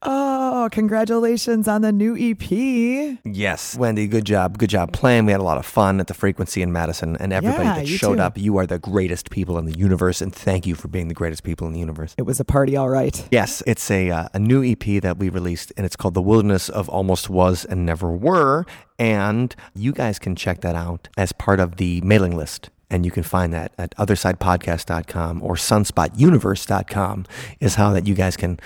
Oh, congratulations on the new EP. Yes. Wendy, good job. Good job playing. We had a lot of fun at the Frequency in Madison, and everybody that showed up. You are the greatest people in the universe, and thank you for being the greatest people in the universe. It was a party, all right. Yes, it's a new EP that we released, and it's called The Wilderness of Almost Was and Never Were, and you guys can check that out as part of the mailing list. And you can find that at OthersidePodcast.com or SunspotUniverse.com is how that you guys can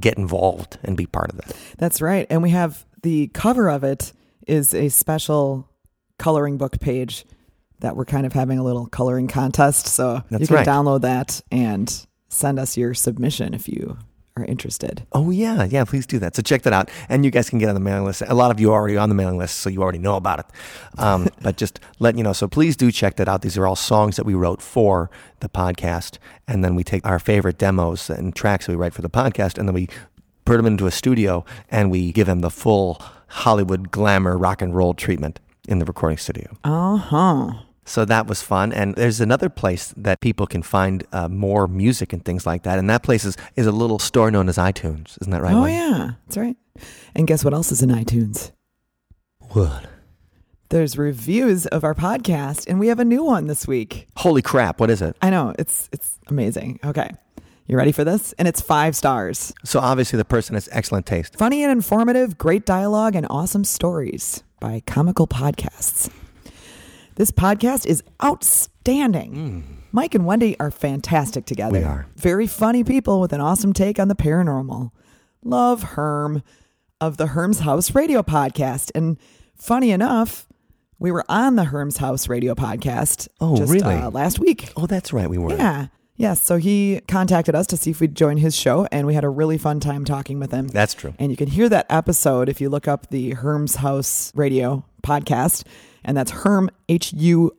get involved and be part of that. That's right. And we have the cover of it is a special coloring book page that we're kind of having a little coloring contest. So that's you can download that and send us your submission if you are interested. Oh, yeah. Yeah, please do that. So check that out. And you guys can get on the mailing list. A lot of you are already on the mailing list, so you already know about it. But just letting you know. So please do check that out. These are all songs that we wrote for the podcast. And then we take our favorite demos and tracks that we write for the podcast, and then we put them into a studio, and we give them the full Hollywood glamour rock and roll treatment in the recording studio. Uh-huh. So that was fun. And there's another place that people can find more music and things like that. And that place is a little store known as iTunes. Isn't that right? Oh, Wayne? Yeah. That's right. And guess what else is in iTunes? What? There's reviews of our podcast, and we have a new one this week. Holy crap. What is it? I know. It's amazing. Okay. You ready for this? And it's 5 stars. So obviously the person has excellent taste. Funny and informative, great dialogue, and awesome stories by Comical Podcasts. This podcast is outstanding. Mike and Wendy are fantastic together. We are. Very funny people with an awesome take on the paranormal. Love Herm of the Herm's House Radio podcast. And funny enough, we were on the Herm's House Radio podcast really? Last week. Oh, that's right. We were. Yeah. Yeah. So he contacted us to see if we'd join his show, and we had a really fun time talking with him. That's true. And you can hear that episode if you look up the Herm's House Radio podcast. And that's Herm, H-U-R-R-R-M.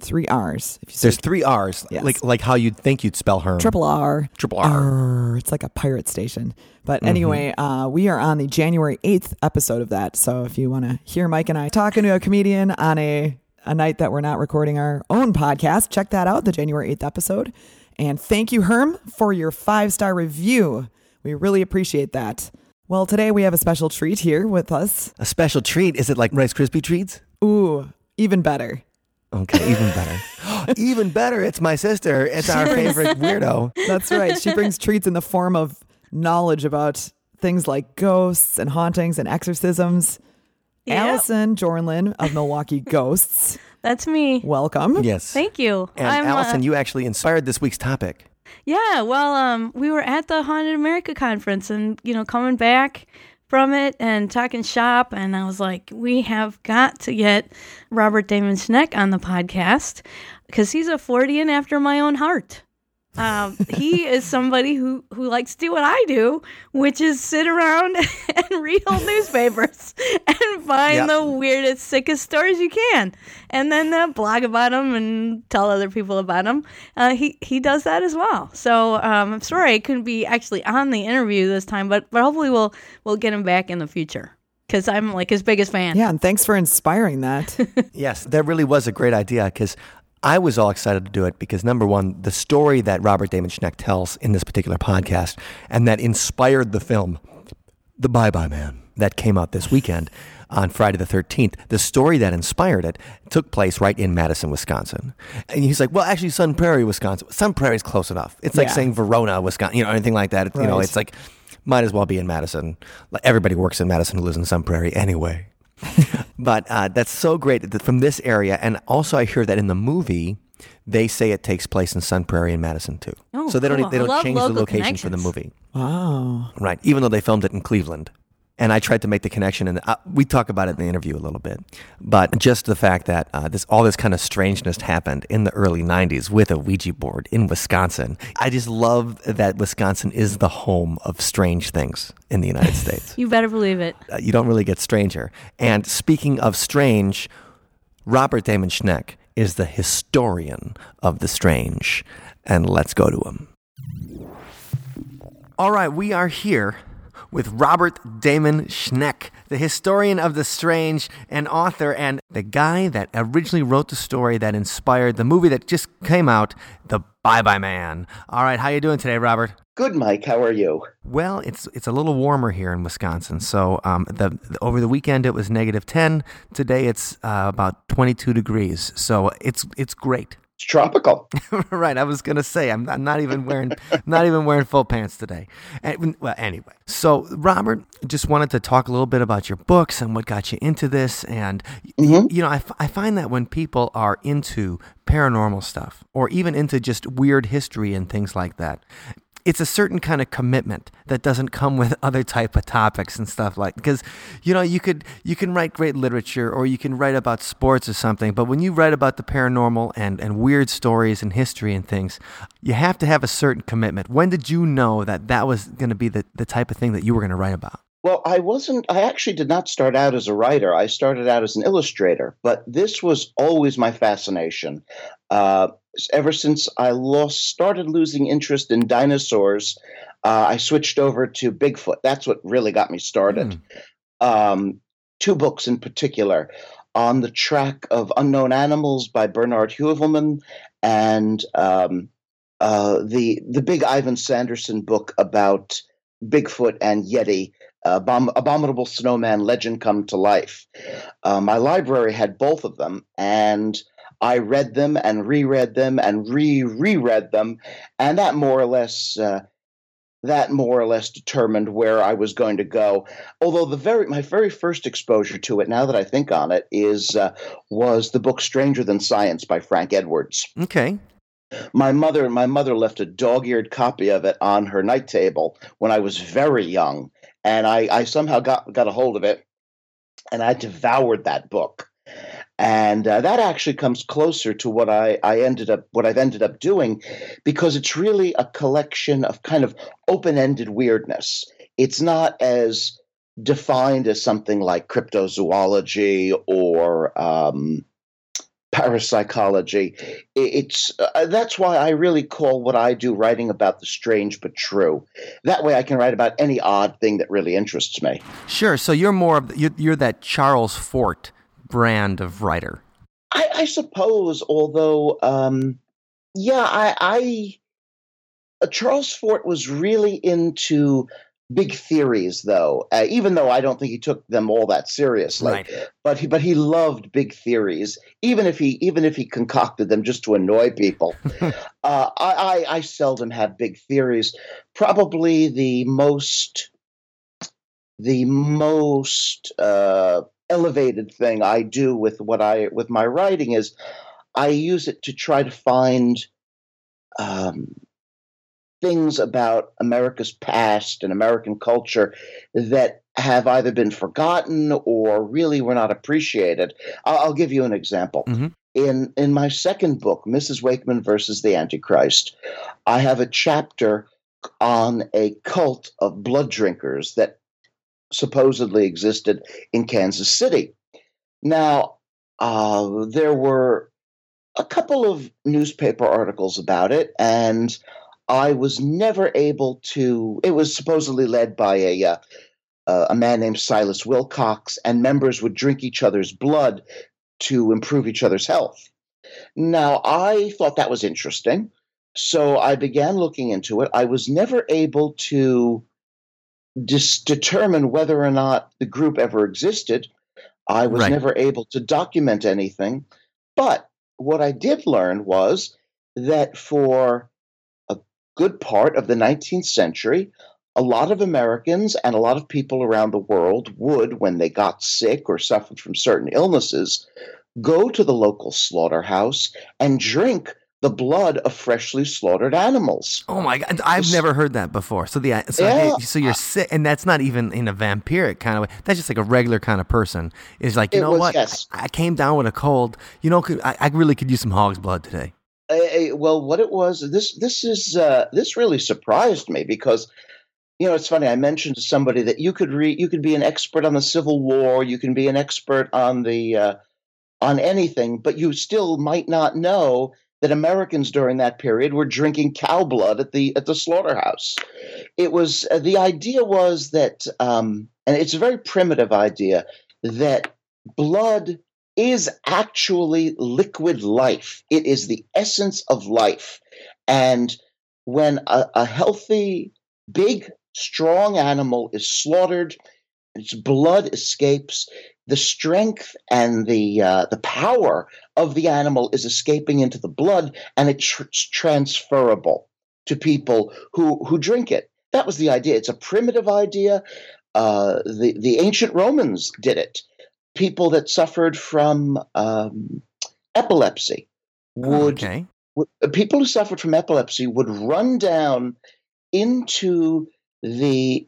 3 R's. If you There's 3 R's, yes. like how you'd think you'd spell Herm. Triple R. Triple R. It's like a pirate station. But anyway, we are on the January 8th episode of that. So if you want to hear Mike and I talking to a comedian on a night that we're not recording our own podcast, check that out, the January 8th episode. And thank you, Herm, for your 5-star review. We really appreciate that. Well, today we have a special treat here with us. A special treat? Is it like Rice Krispie treats? Ooh, even better. Okay, even better. Even better. It's my sister. It's our favorite weirdo. That's right. She brings treats in the form of knowledge about things like ghosts and hauntings and exorcisms. Yep. Allison Jornlin of Milwaukee Ghosts. That's me. Welcome. Yes. Thank you. And Allison, you actually inspired this week's topic. Yeah, well, we were at the Haunted America conference and, you know, coming back from it and talking shop. And I was like, we have got to get Robert Damon Schneck on the podcast because he's a Fortean after my own heart. He is somebody who likes to do what I do, which is sit around and read old newspapers and find the weirdest, sickest stories you can, and then blog about them and tell other people about them. He does that as well. So I'm sorry I couldn't be actually on the interview this time, but hopefully we'll get him back in the future. Because I'm like his biggest fan. Yeah, and thanks for inspiring that. Yes, that really was a great idea because I was all excited to do it because, number one, the story that Robert Damon Schneck tells in this particular podcast and that inspired the film, The Bye Bye Man, that came out this weekend on Friday the 13th, the story that inspired it took place right in Madison, Wisconsin. And he's like, well, actually, Sun Prairie, Wisconsin. Sun Prairie's close enough. It's like saying Verona, Wisconsin, you know, anything like that. Right. You know, it's like, might as well be in Madison. Like, everybody works in Madison who lives in Sun Prairie anyway. But that's so great that from this area, and also I hear that in the movie, they say it takes place in Sun Prairie and Madison too. Oh, so they don't change the location for the movie. Wow. Right, even though they filmed it in Cleveland. And I tried to make the connection, and we talk about it in the interview a little bit, but just the fact that all this kind of strangeness happened in the early 90s with a Ouija board in Wisconsin. I just love that Wisconsin is the home of strange things in the United States. You better believe it. You don't really get stranger. And speaking of strange, Robert Damon Schneck is the historian of the strange, and let's go to him. All right, we are here with Robert Damon Schneck, the historian of the strange and author and the guy that originally wrote the story that inspired the movie that just came out, The Bye Bye Man. All right, how you doing today, Robert? Good, Mike. How are you? Well, it's a little warmer here in Wisconsin. So over the weekend, it was negative 10. Today, it's about 22 degrees. So it's great. It's tropical. Right. I was going to say, I'm not even wearing full pants today. Anyway. So, Robert, just wanted to talk a little bit about your books and what got you into this. And, you know, I find that when people are into paranormal stuff or even into just weird history and things like that, it's a certain kind of commitment that doesn't come with other type of topics and stuff like, because, you know, you can write great literature or you can write about sports or something, but when you write about the paranormal and weird stories and history and things, you have to have a certain commitment. When did you know that was going to be the type of thing that you were going to write about? Well, I actually did not start out as a writer. I started out as an illustrator, but this was always my fascination. Ever since I started losing interest in dinosaurs, I switched over to Bigfoot. That's what really got me started. Two books in particular, On the Track of Unknown Animals by Bernard Heuvelman and the big Ivan Sanderson book about Bigfoot and Yeti, Abominable Snowman, Legend Come to Life. My library had both of them, and I read them and reread them and reread them, and that more or less determined where I was going to go. Although my very first exposure to it, now that I think on it, was the book Stranger Than Science by Frank Edwards. Okay. My mother left a dog-eared copy of it on her night table when I was very young, and I somehow got a hold of it, and I devoured that book. And that actually comes closer to what I've ended up doing, because it's really a collection of kind of open-ended weirdness. It's not as defined as something like cryptozoology or parapsychology. It's that's why I really call what I do writing about the strange but true. That way, I can write about any odd thing that really interests me. Sure. So you're more of you're that Charles Fort brand of writer, I suppose. Although, Charles Fort was really into big theories, though. Even though I don't think he took them all that seriously, right. But he loved big theories, even if he concocted them just to annoy people. I seldom have big theories. Probably the most. Elevated thing I do with my writing is I use it to try to find things about America's past and American culture that have either been forgotten or really were not appreciated. I'll give you an example. Mm-hmm. In my second book, Mrs. Wakeman versus the Antichrist, I have a chapter on a cult of blood drinkers that supposedly existed in Kansas City. Now, there were a couple of newspaper articles about it, and I was never able to. It was supposedly led by a man named Silas Wilcox, and members would drink each other's blood to improve each other's health. Now, I thought that was interesting, so I began looking into it. I was never able to determine whether or not the group ever existed. I was never able to document anything. But what I did learn was that for a good part of the 19th century, a lot of Americans and a lot of people around the world would, when they got sick or suffered from certain illnesses, go to the local slaughterhouse and drink the blood of freshly slaughtered animals. Oh my God, I've never heard that before. So you're sick, and that's not even in a vampiric kind of way. That's just like a regular kind of person. It's like, you know what? Yes. I came down with a cold. You know, I really could use some hog's blood today. Well, what it was, this really surprised me because, you know, it's funny. I mentioned to somebody that you could be an expert on the Civil War, you can be an expert on the on anything, but you still might not know that Americans during that period were drinking cow blood at the slaughterhouse. It was the idea was that, and it's a very primitive idea, that blood is actually liquid life. It is the essence of life, and when a healthy, big, strong animal is slaughtered, its blood escapes. The strength and the power of the animal is escaping into the blood, and it's transferable to people who drink it. That was the idea. It's a primitive idea. The ancient Romans did it. People that suffered from epilepsy people who suffered from epilepsy would run down into the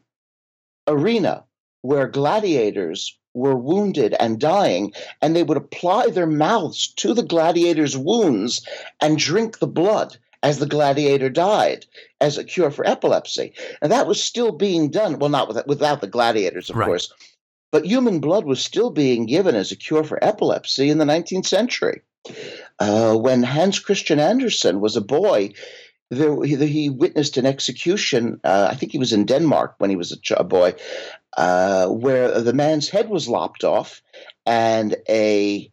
arena where gladiators were wounded and dying, and they would apply their mouths to the gladiator's wounds and drink the blood as the gladiator died as a cure for epilepsy. And that was still being done. Well, not without the gladiators, of course, but human blood was still being given as a cure for epilepsy in the 19th century. When Hans Christian Andersen was a boy, he witnessed an execution. I think he was in Denmark when he was a boy, where the man's head was lopped off, and a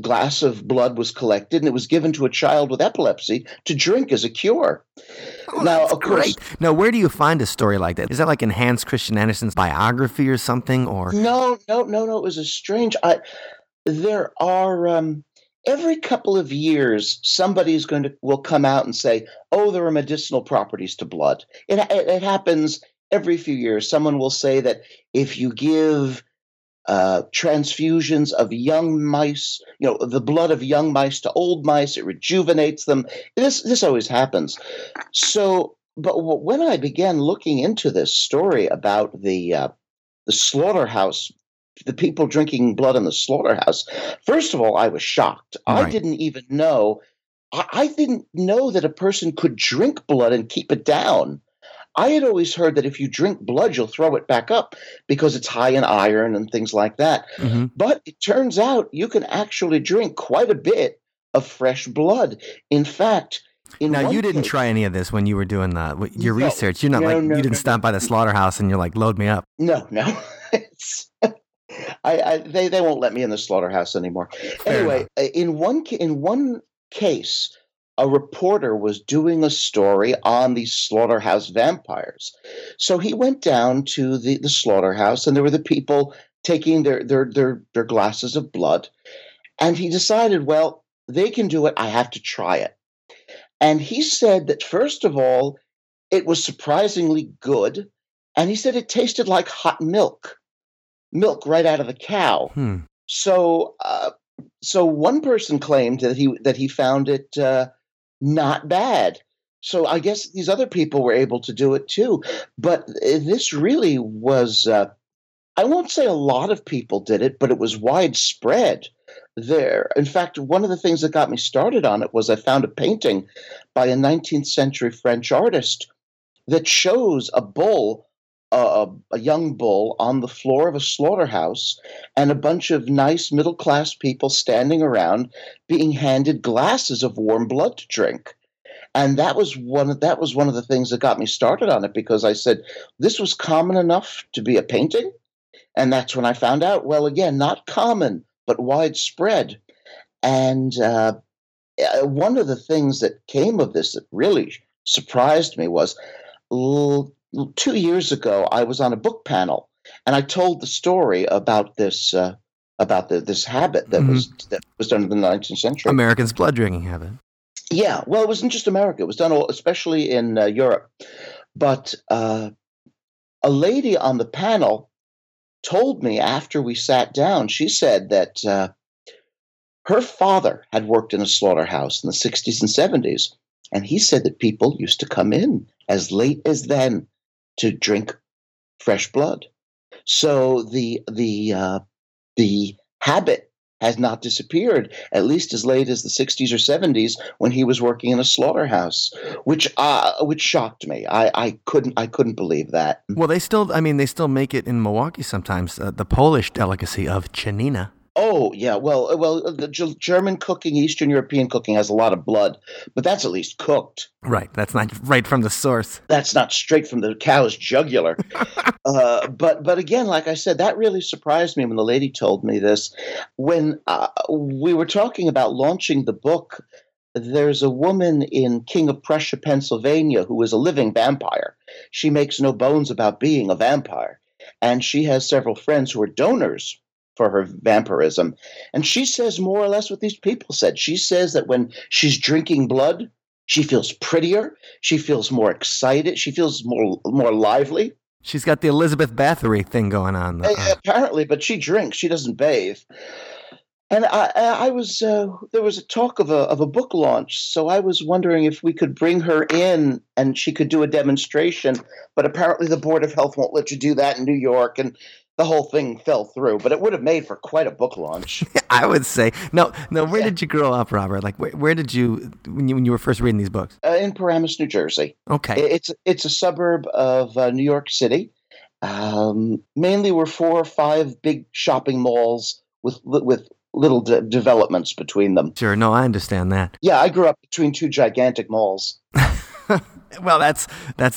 glass of blood was collected, and it was given to a child with epilepsy to drink as a cure. Oh, now, of course, now where do you find a story like that? Is that like in Hans Christian Andersen's biography or something? Or no. It was a strange. There are. Every couple of years, somebody will come out and say, "Oh, there are medicinal properties to blood." It happens every few years. Someone will say that if you give transfusions of young mice, you know, the blood of young mice to old mice, it rejuvenates them. This always happens. So, but when I began looking into this story about the slaughterhouse, the people drinking blood in the slaughterhouse. First of all, I was shocked. Right. I didn't know that a person could drink blood and keep it down. I had always heard that if you drink blood, you'll throw it back up because it's high in iron and things like that. Mm-hmm. But it turns out you can actually drink quite a bit of fresh blood. In fact, now you didn't try any of this when you were doing your research. You're not stop by the slaughterhouse and you're like, load me up. No, it's. They won't let me in the slaughterhouse anymore. Anyway, in one case, a reporter was doing a story on the slaughterhouse vampires. So he went down to the slaughterhouse, and there were the people taking their glasses of blood. And he decided, well, they can do it. I have to try it. And he said that, first of all, it was surprisingly good. And he said it tasted like hot milk right out of the cow. Hmm. So one person claimed that he found it not bad. So I guess these other people were able to do it too. But this really was, I won't say a lot of people did it, but it was widespread there. In fact, one of the things that got me started on it was I found a painting by a 19th century French artist that shows a bull, a young bull on the floor of a slaughterhouse, and a bunch of nice middle-class people standing around being handed glasses of warm blood to drink. And that was one of the things that got me started on it, because I said, this was common enough to be a painting. And that's when I found out, well, again, not common, but widespread. And one of the things that came of this that really surprised me was 2 years ago, I was on a book panel, and I told the story about this this habit that was done in the 19th century. Americans' blood drinking habit. Yeah, well, it wasn't just America; it was done especially in Europe. But a lady on the panel told me after we sat down, she said that Her father had worked in a slaughterhouse in the 60s and 70s, and he said that people used to come in as late as then to drink fresh blood. So the habit has not disappeared, at least as late as the 60s or 70s when he was working in a slaughterhouse, which shocked me. I couldn't believe that. Well, they still make it in Milwaukee sometimes, the Polish delicacy of Janina. Oh, yeah. Well, the German cooking, Eastern European cooking has a lot of blood, but that's at least cooked. Right. That's not right from the source. That's not straight from the cow's jugular. But again, like I said, that really surprised me when the lady told me this. When we were talking about launching the book, there's a woman in King of Prussia, Pennsylvania, who is a living vampire. She makes no bones about being a vampire, and she has several friends who are donors for her vampirism. And she says more or less what these people said. She says that when she's drinking blood, she feels prettier. She feels more excited. She feels more lively. She's got the Elizabeth Bathory thing going on, though. Apparently, but she drinks. She doesn't bathe. And I was there was a talk of a book launch, so I was wondering if we could bring her in and she could do a demonstration. But apparently the Board of Health won't let you do that in New York, and the whole thing fell through, but it would have made for quite a book launch. I would say. No. Where did you grow up, Robert? Like, where did you when you were first reading these books? In Paramus, New Jersey. Okay. It's a suburb of New York City. Mainly, were 4 or 5 big shopping malls with little developments between them. Sure. No, I understand that. Yeah, I grew up between 2 gigantic malls. Well, that's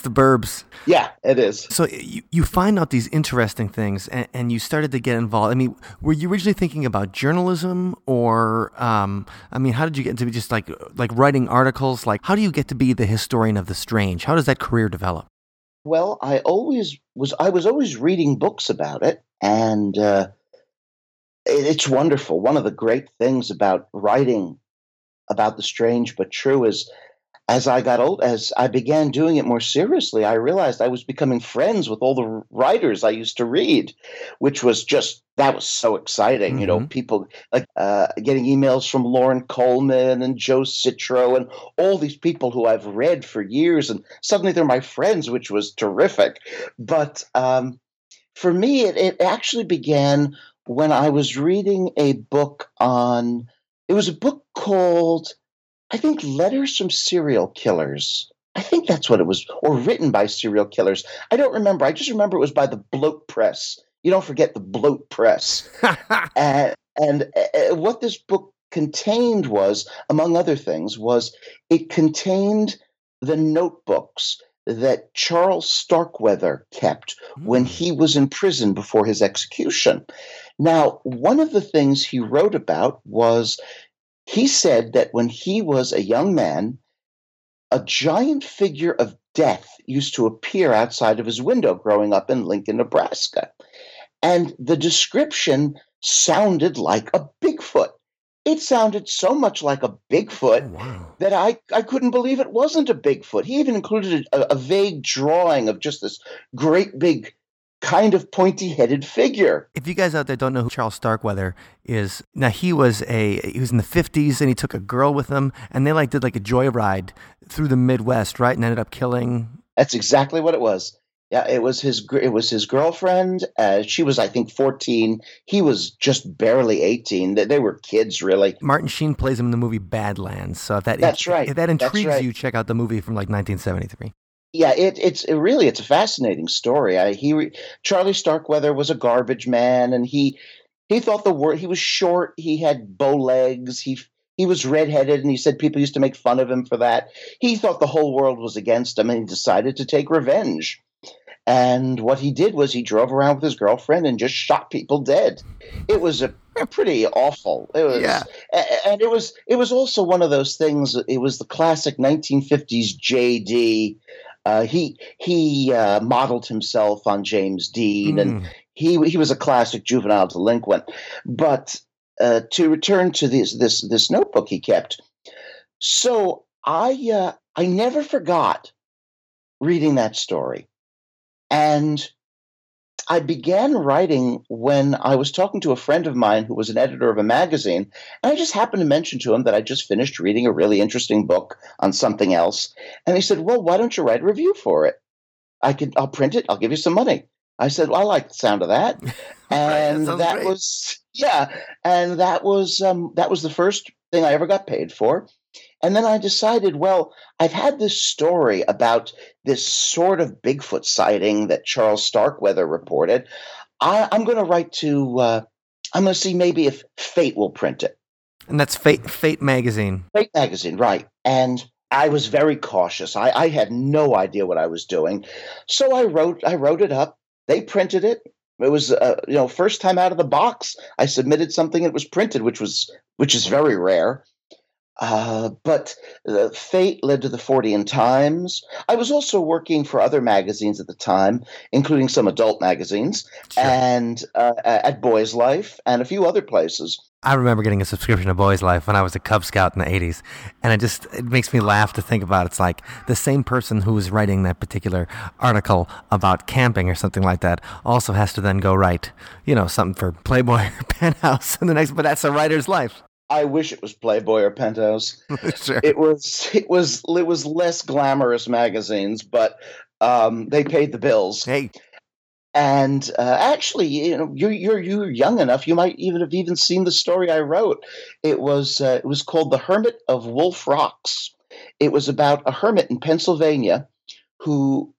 the burbs. Yeah, it is. So you find out these interesting things, and you started to get involved. I mean, were you originally thinking about journalism, or I mean, how did you get to be just like writing articles? Like, how do you get to be the historian of the strange? How does that career develop? Well, I was always reading books about it, and it's wonderful. One of the great things about writing about the strange but true is, as I got old, as I began doing it more seriously, I realized I was becoming friends with all the writers I used to read, which was that was so exciting. Mm-hmm. You know, people getting emails from Lauren Coleman and Joe Citro and all these people who I've read for years, and suddenly they're my friends, which was terrific. But for me, it actually began when I was reading a book on – it was a book called – I think Letters from Serial Killers. I think that's what it was, or written by serial killers. I don't remember. I just remember it was by the Bloat Press. You don't forget the Bloat Press. and what this book contained was, among other things, was it contained the notebooks that Charles Starkweather kept when he was in prison before his execution. Now, one of the things he wrote about was he said that when he was a young man, a giant figure of death used to appear outside of his window growing up in Lincoln, Nebraska. And the description sounded like a Bigfoot. It sounded so much like a Bigfoot that I couldn't believe it wasn't a Bigfoot. He even included a vague drawing of just this great big kind of pointy-headed figure. If you guys out there don't know who Charles Starkweather is, now he was in the 50s, and he took a girl with him, and they did a joyride through the Midwest, right, and ended up killing. That's exactly what it was. Yeah, it was his girlfriend. She was, I think, 14. He was just barely 18. They were kids, really. Martin Sheen plays him in the movie Badlands. So if that intrigues you, check out the movie from 1973. Yeah, it's really a fascinating story. Charlie Starkweather was a garbage man, and he thought the word. He was short. He had bow legs. He was redheaded, and he said people used to make fun of him for that. He thought the whole world was against him, and he decided to take revenge. And what he did was he drove around with his girlfriend and just shot people dead. It was pretty awful. It was, yeah. And it was also one of those things. It was the classic 1950s JD. He modeled himself on James Dean, and he was a classic juvenile delinquent. But to return to this notebook he kept, so I never forgot reading that story, and I began writing when I was talking to a friend of mine who was an editor of a magazine, and I just happened to mention to him that I just finished reading a really interesting book on something else. And he said, well, why don't you write a review for it? I'll print it. I'll give you some money. I said, well, I like the sound of that. And that was the first thing I ever got paid for. And then I decided, well, I've had this story about this sort of Bigfoot sighting that Charles Starkweather reported. I'm going to write to I'm going to see maybe if Fate will print it. And that's Fate magazine. Fate magazine, right. And I was very cautious. I had no idea what I was doing. So I wrote it up. They printed it. It was, first time out of the box, I submitted something that was printed, which is very rare. But Fate led to the Fortean Times. I was also working for other magazines at the time, including some adult magazines, sure, and at Boys Life and a few other places. I remember getting a subscription to Boys Life when I was a Cub Scout in the 80s, and it makes me laugh to think about it. It's like the same person who was writing that particular article about camping or something like that also has to then go write, something for Playboy or Penthouse and the next, but that's a writer's life. I wish it was Playboy or Penthouse. Sure. It was less glamorous magazines, but they paid the bills. Hey. And actually, you're young enough. You might have even seen the story I wrote. It was called "The Hermit of Wolf Rocks." It was about a hermit in Pennsylvania who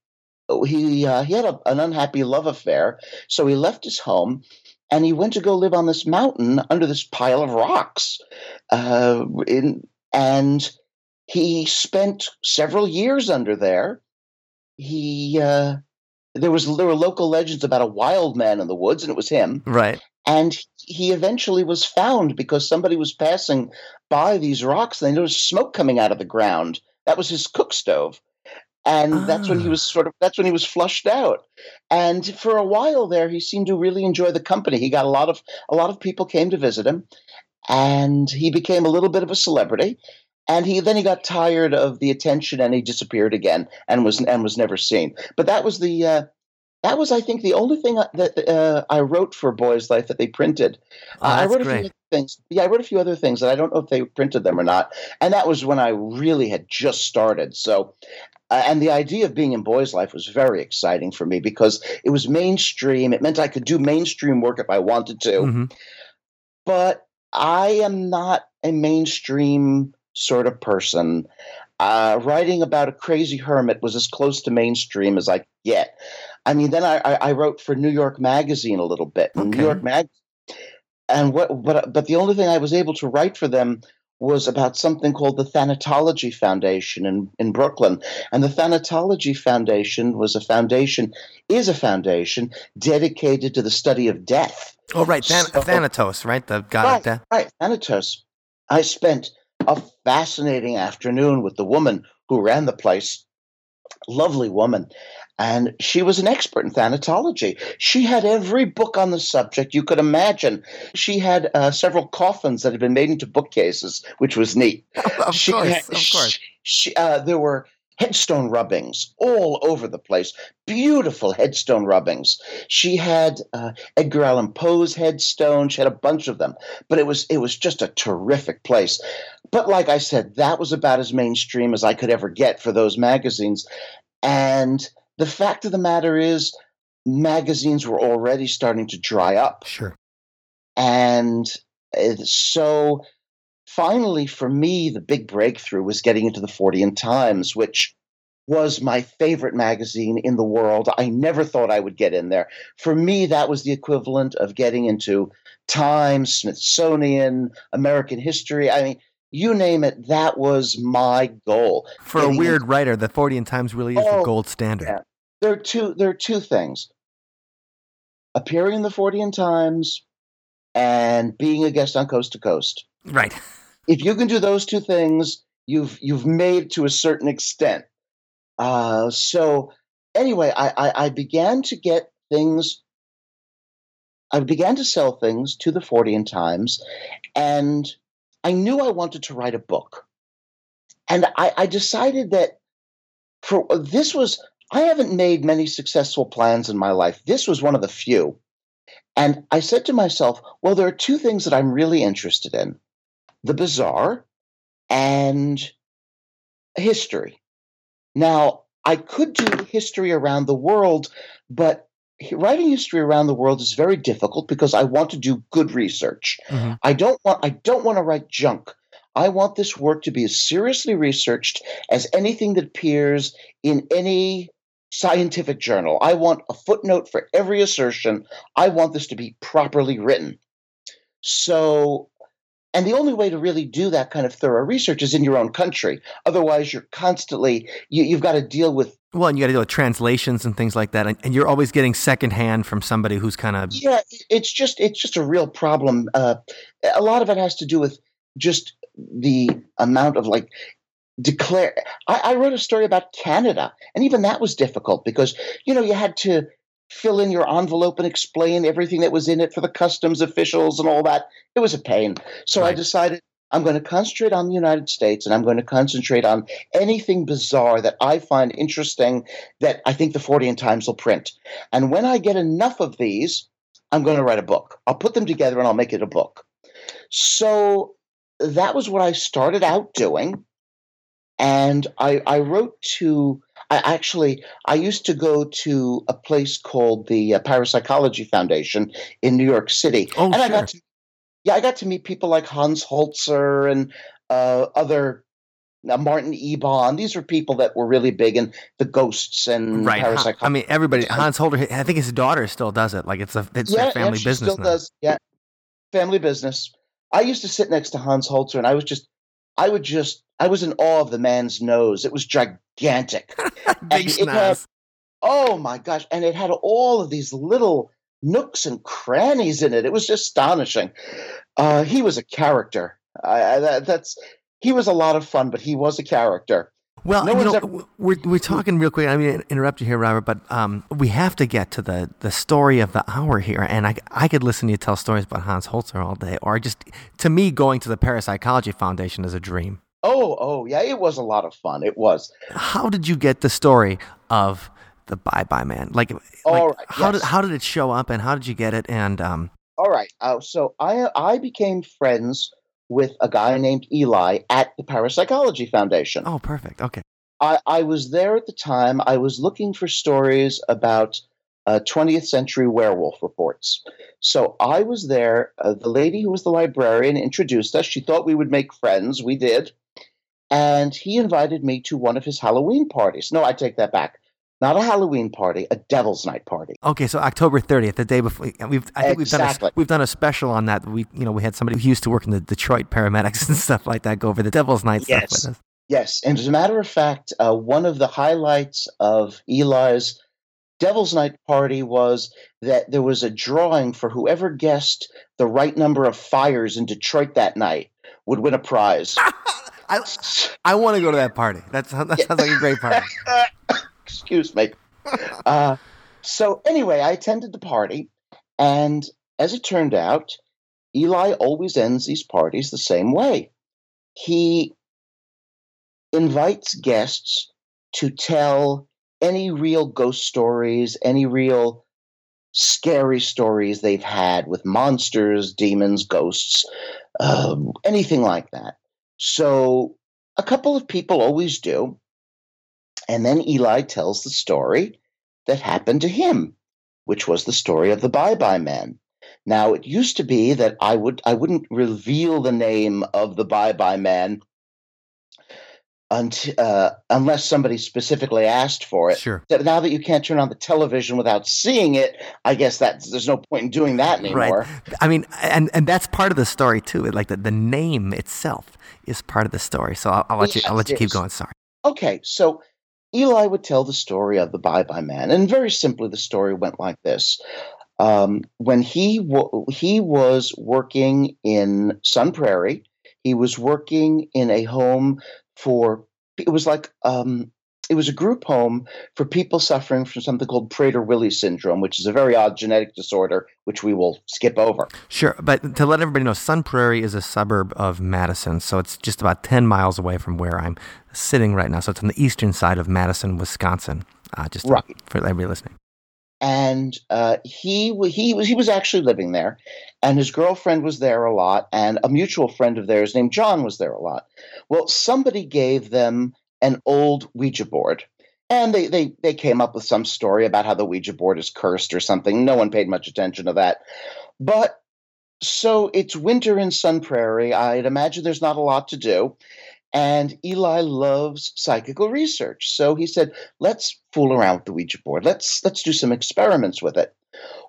he had an unhappy love affair, so he left his home. And he went to go live on this mountain under this pile of rocks. And he spent several years under there. There were local legends about a wild man in the woods, and it was him. Right. And he eventually was found because somebody was passing by these rocks and they noticed smoke coming out of the ground. That was his cook stove. And that's when he was flushed out. And for a while there, he seemed to really enjoy the company. He got a lot of people came to visit him, and he became a little bit of a celebrity. And then he got tired of the attention, and he disappeared again, and was never seen. But that was I think the only thing that I wrote for Boys Life that they printed. I wrote a few other things that I don't know if they printed them or not. And that was when I really had just started. So. And the idea of being in Boys Life was very exciting for me because it was mainstream. It meant I could do mainstream work if I wanted to. Mm-hmm. But I am not a mainstream sort of person. Writing about a crazy hermit was as close to mainstream as I could get. I mean, then I wrote for New York Magazine a little bit. Okay. New York Magazine. And but the only thing I was able to write for them was about something called the Thanatology Foundation in Brooklyn. And the Thanatology Foundation is a foundation dedicated to the study of death. Oh, right. Thanatos, right? The god of death. Right, Thanatos. I spent a fascinating afternoon with the woman who ran the place. Lovely woman. And she was an expert in thanatology. She had every book on the subject you could imagine. She had several coffins that had been made into bookcases, which was neat. Of course. There were headstone rubbings all over the place, beautiful headstone rubbings. She had Edgar Allan Poe's headstone. She had a bunch of them. But it was just a terrific place. But like I said, that was about as mainstream as I could ever get for those magazines. And the fact of the matter is magazines were already starting to dry up. Sure. And so finally, for me, the big breakthrough was getting into the Fortean Times, which was my favorite magazine in the world. I never thought I would get in there. For me, that was the equivalent of getting into Time, Smithsonian, American History. I mean, you name it, that was my goal. For a weird writer, the Fortean Times really is the gold standard. Yeah. There are two things. Appearing in the Fortean Times and being a guest on Coast to Coast. Right. If you can do those two things, you've made to a certain extent. So anyway, I began to get things. I began to sell things to the Fortean Times, and I knew I wanted to write a book, and I decided that this was I haven't made many successful plans in my life. This was one of the few. And I said to myself, well, there are two things that I'm really interested in, the bizarre and history. Now, I could do history around the world, but writing history around the world is very difficult because I want to do good research. Mm-hmm. I don't want to write junk. I want this work to be as seriously researched as anything that appears in any scientific journal. I want a footnote for every assertion. I want this to be properly written. So, and the only way to really do that kind of thorough research is in your own country. Otherwise, you're constantly, you've got to deal with. Well, and you got to deal with translations and things like that. And you're always getting secondhand from somebody who's kind of. Yeah, it's just a real problem. A lot of it has to do with just the amount of like declare. I wrote a story about Canada, and even that was difficult because, you know, you had to fill in your envelope and explain everything that was in it for the customs officials and all that. It was a pain. So right. I decided I'm going to concentrate on the United States, and I'm going to concentrate on anything bizarre that I find interesting that I think the Fortean Times will print. And when I get enough of these, I'm going to write a book. I'll put them together and I'll make it a book. So that was what I started out doing. And I wrote to – I used to go to a place called the Parapsychology Foundation in New York City. Oh, and sure. I got to meet people like Hans Holzer and other Martin Ebon. These were people that were really big in the ghosts and right. parapsychology. I mean, everybody – Hans Holzer, I think his daughter still does it. Like it's a family business still now. Does. Yeah, family business. I used to sit next to Hans Holzer, and I was in awe of the man's nose. It was gigantic. Big snaz. Oh my gosh. And it had all of these little nooks and crannies in it. It was astonishing. He was a character. He was a lot of fun, but he was a character. Well, we're talking real quick. I'm going to interrupt you here, Robert, but we have to get to the story of the hour here. And I could listen to you tell stories about Hans Holzer all day, or just, to me, going to the Parapsychology Foundation is a dream. Oh, yeah, it was a lot of fun. It was. How did you get the story of the Bye Bye Man? How did it show up, and how did you get it? And all right. So I became friends with a guy named Eli at the Parapsychology Foundation. Oh, perfect. Okay. I was there at the time. I was looking for stories about 20th century werewolf reports. So I was there. The lady who was the librarian introduced us. She thought we would make friends. We did. And he invited me to one of his Halloween parties. No, I take that back. Not a Halloween party, a Devil's Night party. Okay, so October 30th, the day before. We've done a special on that. We had somebody who used to work in the Detroit paramedics and stuff like that go over the Devil's Night stuff with us. Yes, and as a matter of fact, one of the highlights of Eli's Devil's Night party was that there was a drawing for whoever guessed the right number of fires in Detroit that night would win a prize. I want to go to that party. That sounds like a great party. Excuse me. So anyway, I attended the party, and as it turned out, Eli always ends these parties the same way. He invites guests to tell any real ghost stories, any real scary stories they've had with monsters, demons, ghosts, anything like that. So a couple of people always do. And then Eli tells the story that happened to him, which was the story of the Bye Bye Man. Now, it used to be that I wouldn't reveal the name of the Bye Bye Man unless somebody specifically asked for it. Sure. Now that you can't turn on the television without seeing it, I guess there's no point in doing that anymore. Right. I mean, and that's part of the story too. Like the name itself is part of the story. So I'll let you keep going. Sorry. Okay, so Eli would tell the story of the Bye Bye Man, and very simply, the story went like this: when he was working in Sun Prairie, he was working in a home for it was a group home for people suffering from something called Prader-Willi syndrome, which is a very odd genetic disorder, which we will skip over. Sure. But to let everybody know, Sun Prairie is a suburb of Madison. So it's just about 10 miles away from where I'm sitting right now. So it's on the eastern side of Madison, Wisconsin. Just right. For everybody listening. And he was actually living there, and his girlfriend was there a lot, and a mutual friend of theirs named John was there a lot. Well, somebody gave them an old Ouija board, and they came up with some story about how the Ouija board is cursed or something. No one paid much attention to that. But so it's winter in Sun Prairie. I'd imagine there's not a lot to do. And Eli loves psychical research. So he said, let's fool around with the Ouija board. Let's do some experiments with it.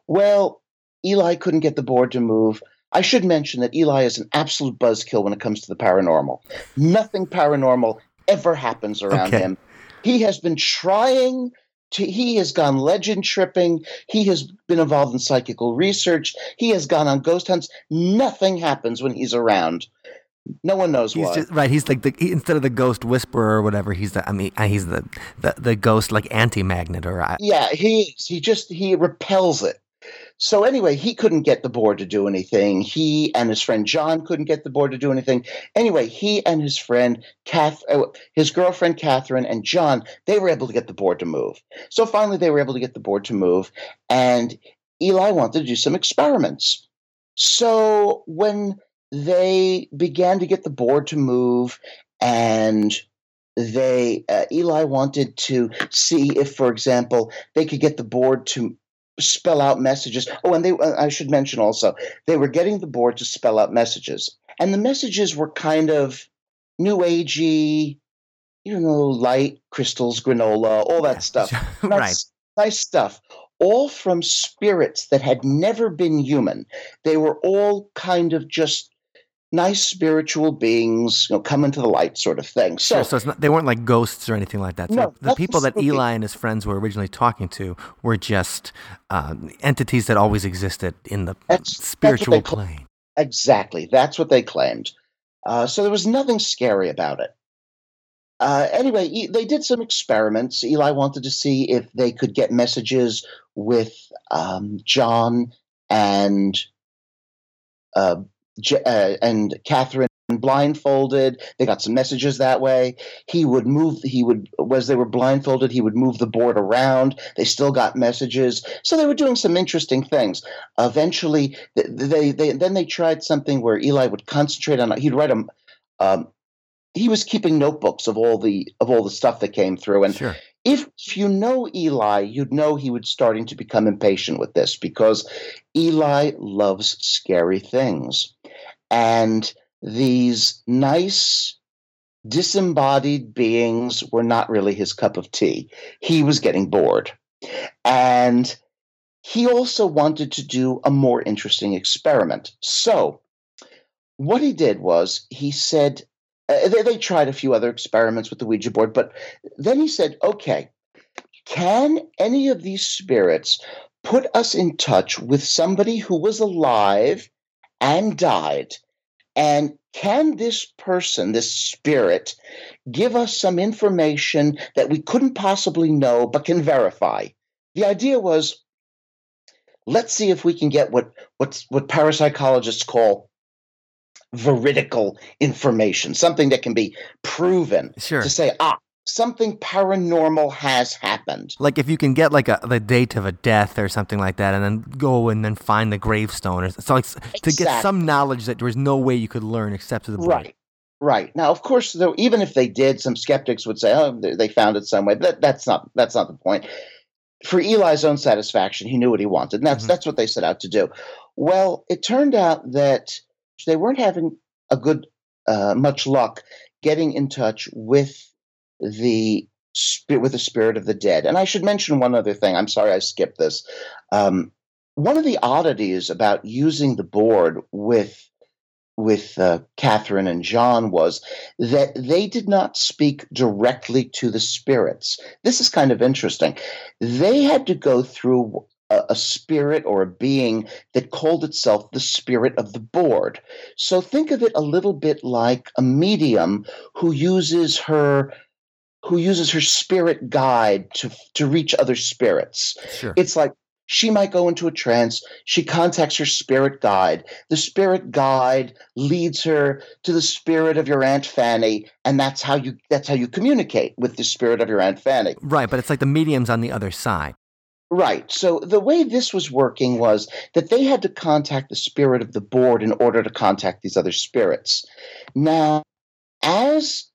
Well, Eli couldn't get the board to move. I should mention that Eli is an absolute buzzkill when it comes to the paranormal. Nothing paranormal ever happens around him. He has been trying to, he has gone legend tripping. He has been involved in psychical research. He has gone on ghost hunts. Nothing happens when he's around. No one knows why. Right. He's like instead of the ghost whisperer or whatever, he's the. I mean, he's the ghost like anti-magnet or. Yeah, he is. He repels it. So anyway, he couldn't get the board to do anything. He and his friend John couldn't get the board to do anything. Anyway, he and his friend his girlfriend Catherine and John, they were able to get the board to move. So finally, they were able to get the board to move, and Eli wanted to do some experiments. So when they began to get the board to move, and they Eli wanted to see if, for example, they could get the board to spell out messages. Oh, and I should mention also, they were getting the board to spell out messages, and the messages were kind of new agey, light, crystals, granola, all that stuff. Right. Nice stuff. All from spirits that had never been human. They were all kind of just nice spiritual beings, come into the light sort of thing. So, sure, so it's not, they weren't like ghosts or anything like that. So no, the people that Eli and his friends were originally talking to were just entities that always existed in the spiritual plane. Exactly. That's what they claimed. So there was nothing scary about it. Anyway, they did some experiments. Eli wanted to see if they could get messages with John and Catherine blindfolded. They got some messages that way. As they were blindfolded, he would move the board around. They still got messages. So they were doing some interesting things. Eventually, they tried something where Eli would concentrate on. He'd write he was keeping notebooks of all the stuff that came through. And sure. If you know Eli, you'd know he was starting to become impatient with this, because Eli loves scary things. And these nice disembodied beings were not really his cup of tea. He was getting bored. And he also wanted to do a more interesting experiment. So what he did was he said, they tried a few other experiments with the Ouija board, but then he said, okay, can any of these spirits put us in touch with somebody who was alive and died? And can this person, this spirit, give us some information that we couldn't possibly know but can verify? The idea was, let's see if we can get what parapsychologists call veridical information, something that can be proven to say, something paranormal has happened. Like if you can get the date of a death or something like that, and then go and then find the gravestone. To get some knowledge that there was no way you could learn except through the board. Right. Now, of course, though, even if they did, some skeptics would say, oh, they found it some way. But that's not the point. For Eli's own satisfaction, he knew what he wanted. And that's what they set out to do. Well, it turned out that they weren't having a good, much luck getting in touch with the spirit of the dead. And I should mention one other thing. I'm sorry I skipped this. One of the oddities about using the board with Catherine and John was that they did not speak directly to the spirits. This is kind of interesting. They had to go through a spirit or a being that called itself the spirit of the board. So think of it a little bit like a medium who uses her spirit guide to reach other spirits. Sure. It's like She might go into a trance. She contacts her spirit guide. The spirit guide leads her to the spirit of your Aunt Fanny, and that's how you communicate with the spirit of your Aunt Fanny. Right, but it's like the medium's on the other side. Right. So the way this was working was that they had to contact the spirit of the board in order to contact these other spirits. Now, as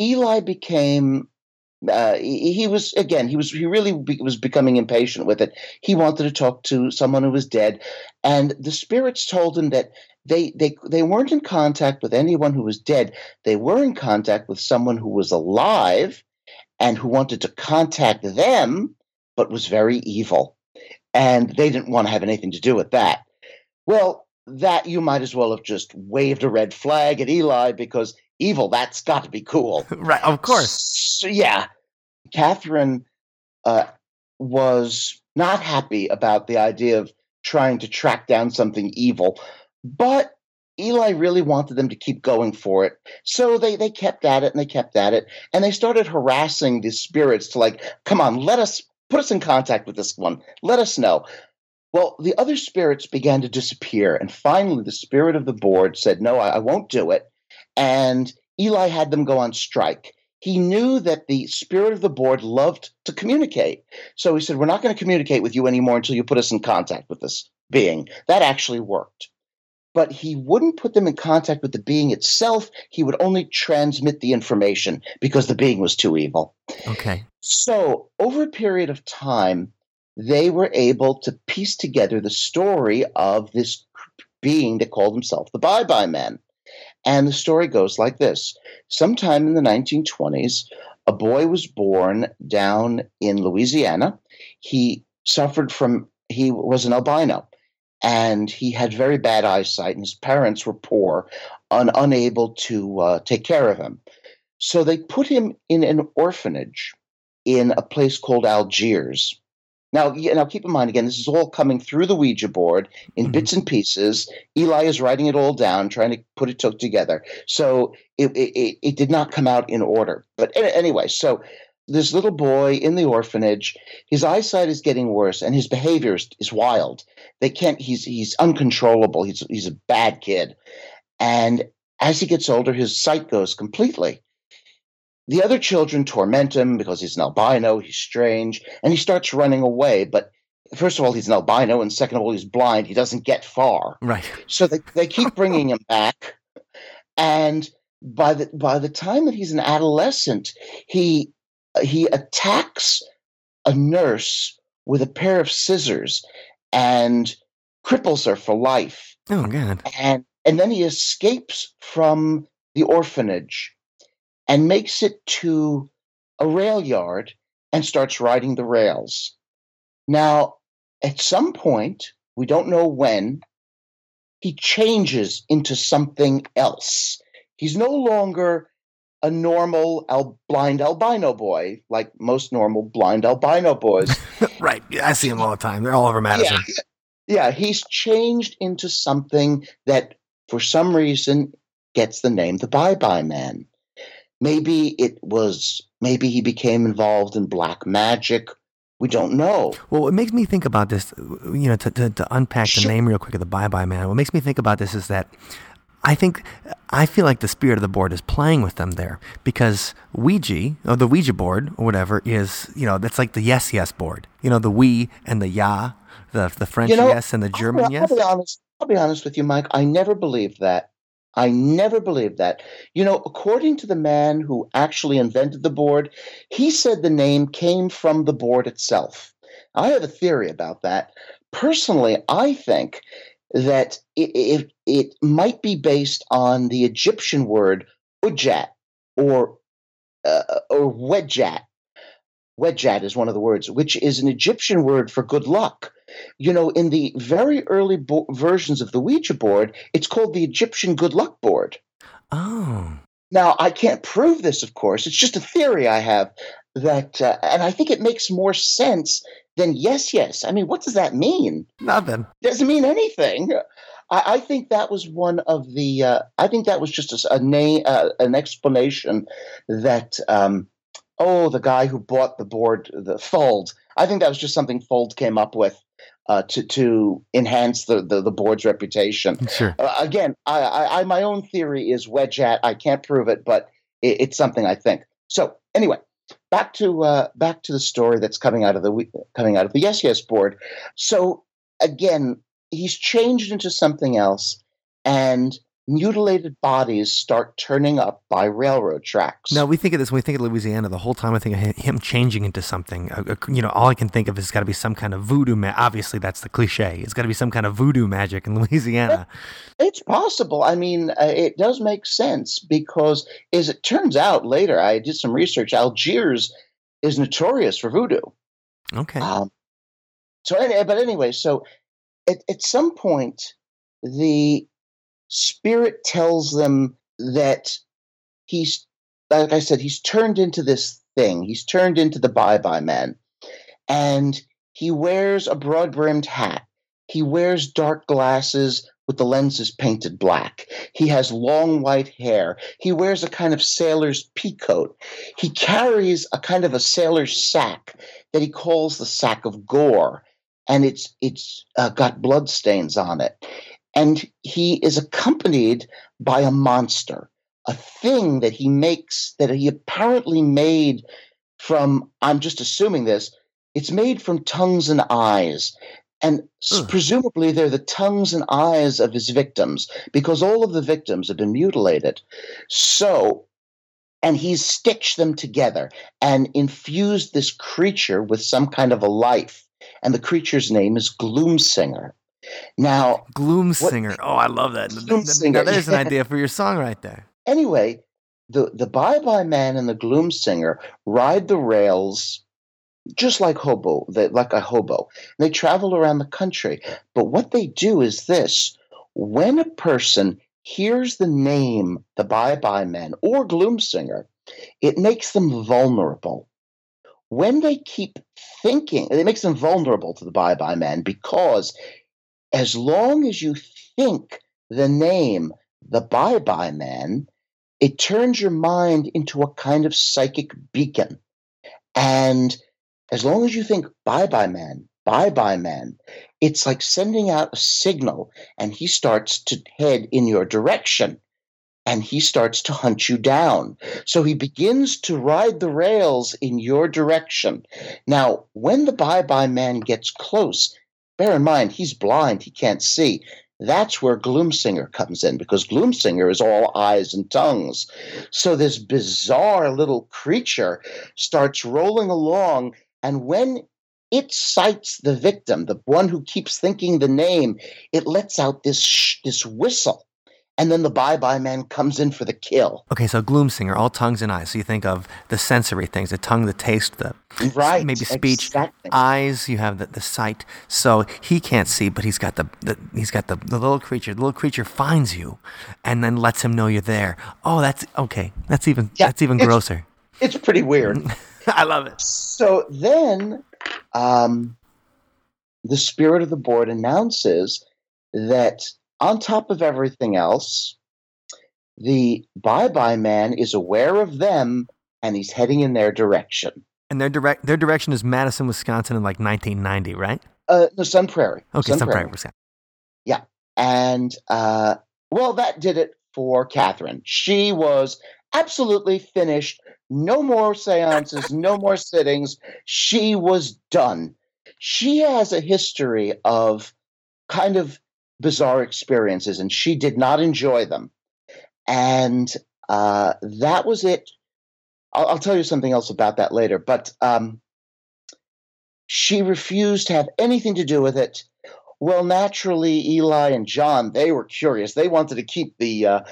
Eli became he was becoming impatient with it. He wanted to talk to someone who was dead, and the spirits told him that they weren't in contact with anyone who was dead. They were in contact with someone who was alive and who wanted to contact them, but was very evil, and they didn't want to have anything to do with that. Well, that you might as well have just waved a red flag at Eli, because evil, that's got to be cool. Right, of course. So, yeah. Catherine was not happy about the idea of trying to track down something evil, but Eli really wanted them to keep going for it. So they kept at it, and they kept at it, and they started harassing the spirits to, like, come on, put us in contact with this one. Let us know. Well, the other spirits began to disappear, and finally the spirit of the board said, no, I won't do it. And Eli had them go on strike. He knew that the spirit of the board loved to communicate. So he said, we're not going to communicate with you anymore until you put us in contact with this being. That actually worked. But he wouldn't put them in contact with the being itself. He would only transmit the information because the being was too evil. Okay. So over a period of time, they were able to piece together the story of this being that called himself the Bye Bye Man. And the story goes like this. Sometime in the 1920s, a boy was born down in Louisiana. He was an albino, and he had very bad eyesight, and his parents were poor and unable to take care of him. So they put him in an orphanage in a place called Algiers. Now, keep in mind, again, this is all coming through the Ouija board in bits and pieces. Eli is writing it all down, trying to put it together. So it did not come out in order. But anyway, so this little boy in the orphanage, his eyesight is getting worse, and his behavior is wild. He's uncontrollable. He's a bad kid. And as he gets older, his sight goes completely. The other children torment him because he's an albino, he's strange, and he starts running away. But first of all, he's an albino, and second of all, he's blind. He doesn't get far. Right. So they keep bringing him back. And by the time that he's an adolescent, he attacks a nurse with a pair of scissors and cripples her for life. Oh, God. And then he escapes from the orphanage and makes it to a rail yard and starts riding the rails. Now, at some point, we don't know when, he changes into something else. He's no longer a normal blind albino boy, like most normal blind albino boys. Right. I see him all the time. They're all over Madison. Yeah, he's changed into something that, for some reason, gets the name the Bye Bye Man. Maybe he became involved in black magic. We don't know. Well, what makes me think about this, to unpack the name real quick of the Bye Bye Man, what makes me think about this is that I feel like the spirit of the board is playing with them there, because Ouija, or the Ouija board, or whatever, is, that's like the yes, yes board. The we and the ya, the French yes and the German yes. I'll be honest with you, Mike. I never believed that. According to the man who actually invented the board, he said the name came from the board itself. I have a theory about that. Personally, I think that it might be based on the Egyptian word Ouija or Wedjat. Wedjat is one of the words, which is an Egyptian word for good luck. In the very early versions of the Ouija board, it's called the Egyptian good luck board. Oh. Now, I can't prove this, of course. It's just a theory I have that, and I think it makes more sense than yes, yes. I mean, what does that mean? Nothing. Doesn't mean anything. I think that was one of the, I think that was just a name, an explanation that, the guy who bought the board, the Fold. I think that was just something Fold came up with. to enhance the board's reputation. Sure. Again, I my own theory is wedge hat. I can't prove it, but it's something I think. So anyway, back to the story that's coming out of the Yes Yes board. So again, he's changed into something else, and mutilated bodies start turning up by railroad tracks. Now, we think of this when we think of Louisiana. The whole time I think of him changing into something. All I can think of is got to be some kind of voodoo. Obviously, that's the cliche. It's got to be some kind of voodoo magic in Louisiana. It's possible. I mean, it does make sense because, as it turns out later, I did some research. Algiers is notorious for voodoo. Okay. At some point, the spirit tells them that he's, like I said, he's turned into this thing. He's turned into the Bye Bye Man. And he wears a broad-brimmed hat. He wears dark glasses with the lenses painted black. He has long white hair. He wears a kind of sailor's pea coat. He carries a kind of a sailor's sack that he calls the sack of gore. And it's got blood stains on it. And he is accompanied by a monster, a thing that he makes, that he apparently made from, I'm just assuming this, it's made from tongues and eyes. And presumably they're the tongues and eyes of his victims, because all of the victims have been mutilated. So, and he's stitched them together and infused this creature with some kind of a life. And the creature's name is Gloomsinger. Now, Gloomsinger. Oh, I love that. Gloomsinger. Now, there's an idea for your song right there. Anyway, the Bye Bye Man and the Gloomsinger ride the rails just like a hobo. They travel around the country. But what they do is this: when a person hears the name the Bye Bye Man or Gloomsinger, it makes them vulnerable. When they keep thinking, it makes them vulnerable to the Bye Bye Man, because as long as you think the name, the Bye Bye Man, it turns your mind into a kind of psychic beacon. And as long as you think Bye Bye Man, it's like sending out a signal, and he starts to head in your direction, and he starts to hunt you down. So he begins to ride the rails in your direction. Now, when the Bye Bye Man gets close, bear in mind, he's blind. He can't see. That's where Gloomsinger comes in, because Gloomsinger is all eyes and tongues. So this bizarre little creature starts rolling along, and when it sights the victim, the one who keeps thinking the name, it lets out this whistle. And then the Bye Bye Man comes in for the kill. Okay, so Gloomsinger, all tongues and eyes. So you think of the sensory things, the tongue, the taste, the right, maybe speech, exactly. Eyes, you have the sight. So he can't see, but he's got the little creature. The little creature finds you and then lets him know you're there. Oh, that's okay. That's even grosser. It's pretty weird. I love it. So then the spirit of the board announces that, on top of everything else, the Bye Bye Man is aware of them, and he's heading in their direction. And their direction is Madison, Wisconsin, in like 1990, right? No, Sun Prairie. Okay, Sun Prairie, Wisconsin. Yeah, and that did it for Catherine. She was absolutely finished. No more seances, no more sittings. She was done. She has a history of kind of bizarre experiences, and she did not enjoy them. And that was it. I'll tell you something else about that later, but she refused to have anything to do with it. Well, naturally, Eli and John, they were curious. They wanted to keep the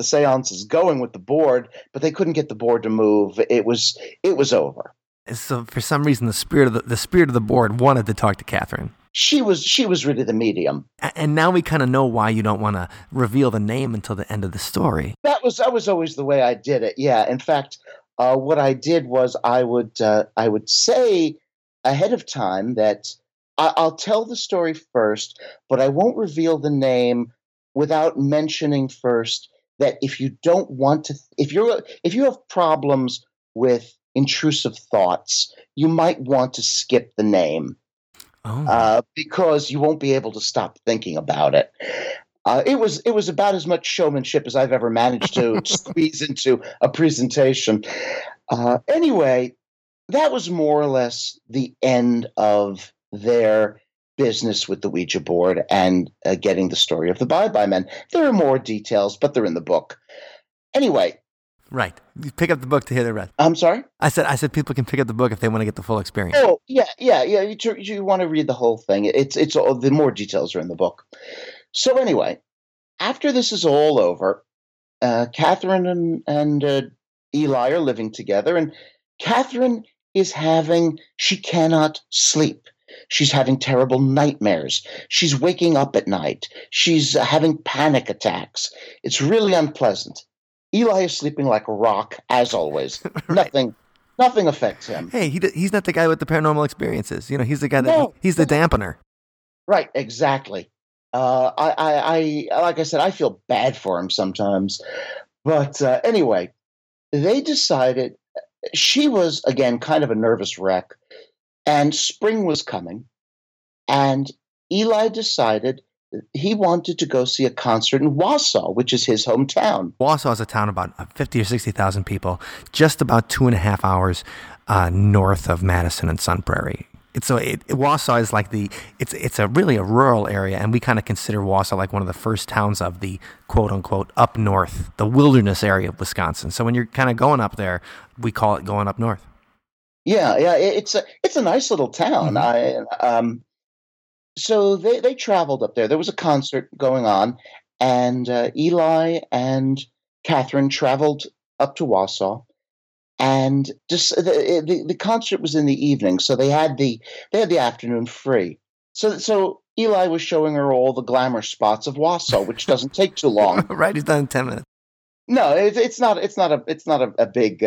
seances going with the board, but they couldn't get the board to move. It was over. So for some reason, the spirit of the board wanted to talk to Catherine. She was really the medium. And now we kind of know why you don't want to reveal the name until the end of the story. That was always the way I did it. Yeah. In fact, what I did was I would say ahead of time that I'll tell the story first, but I won't reveal the name without mentioning first that if you don't want to, if you have problems with intrusive thoughts, you might want to skip the name. because you won't be able to stop thinking about it. It was about as much showmanship as I've ever managed to squeeze into a presentation. Anyway, that was more or less the end of their business with the Ouija board and getting the story of the Bye Bye Man. There are more details, but they're in the book. Anyway. Right. You pick up the book to hear the rest. I'm sorry? I said people can pick up the book if they want to get the full experience. Oh, yeah. You want to read the whole thing. It's all, the more details are in the book. So anyway, after this is all over, Catherine and Eli are living together, and Catherine is having – she cannot sleep. She's having terrible nightmares. She's waking up at night. She's having panic attacks. It's really unpleasant. Eli is sleeping like a rock, as always. Right. Nothing affects him. Hey, he's not the guy with the paranormal experiences. You know, he's the guy he's the dampener. Right, exactly. I like I said, I feel bad for him sometimes. But anyway, they decided she was, again, kind of a nervous wreck, and spring was coming, and Eli decided he wanted to go see a concert in Wausau, which is his hometown. Wausau is a town about 50 or 60,000 people, just about 2.5 hours north of Madison and Sun Prairie. Wausau is like it's really a rural area, and we kind of consider Wausau like one of the first towns of the quote unquote up north, the wilderness area of Wisconsin. So when you're kind of going up there, we call it going up north. Yeah, it's a nice little town. Mm-hmm. So they traveled up there. There was a concert going on, and Eli and Catherine traveled up to Wausau. And just the concert was in the evening, so they had the afternoon free. So Eli was showing her all the glamour spots of Wausau, which doesn't take too long. Right, it's done in 10 minutes. No, it's not a big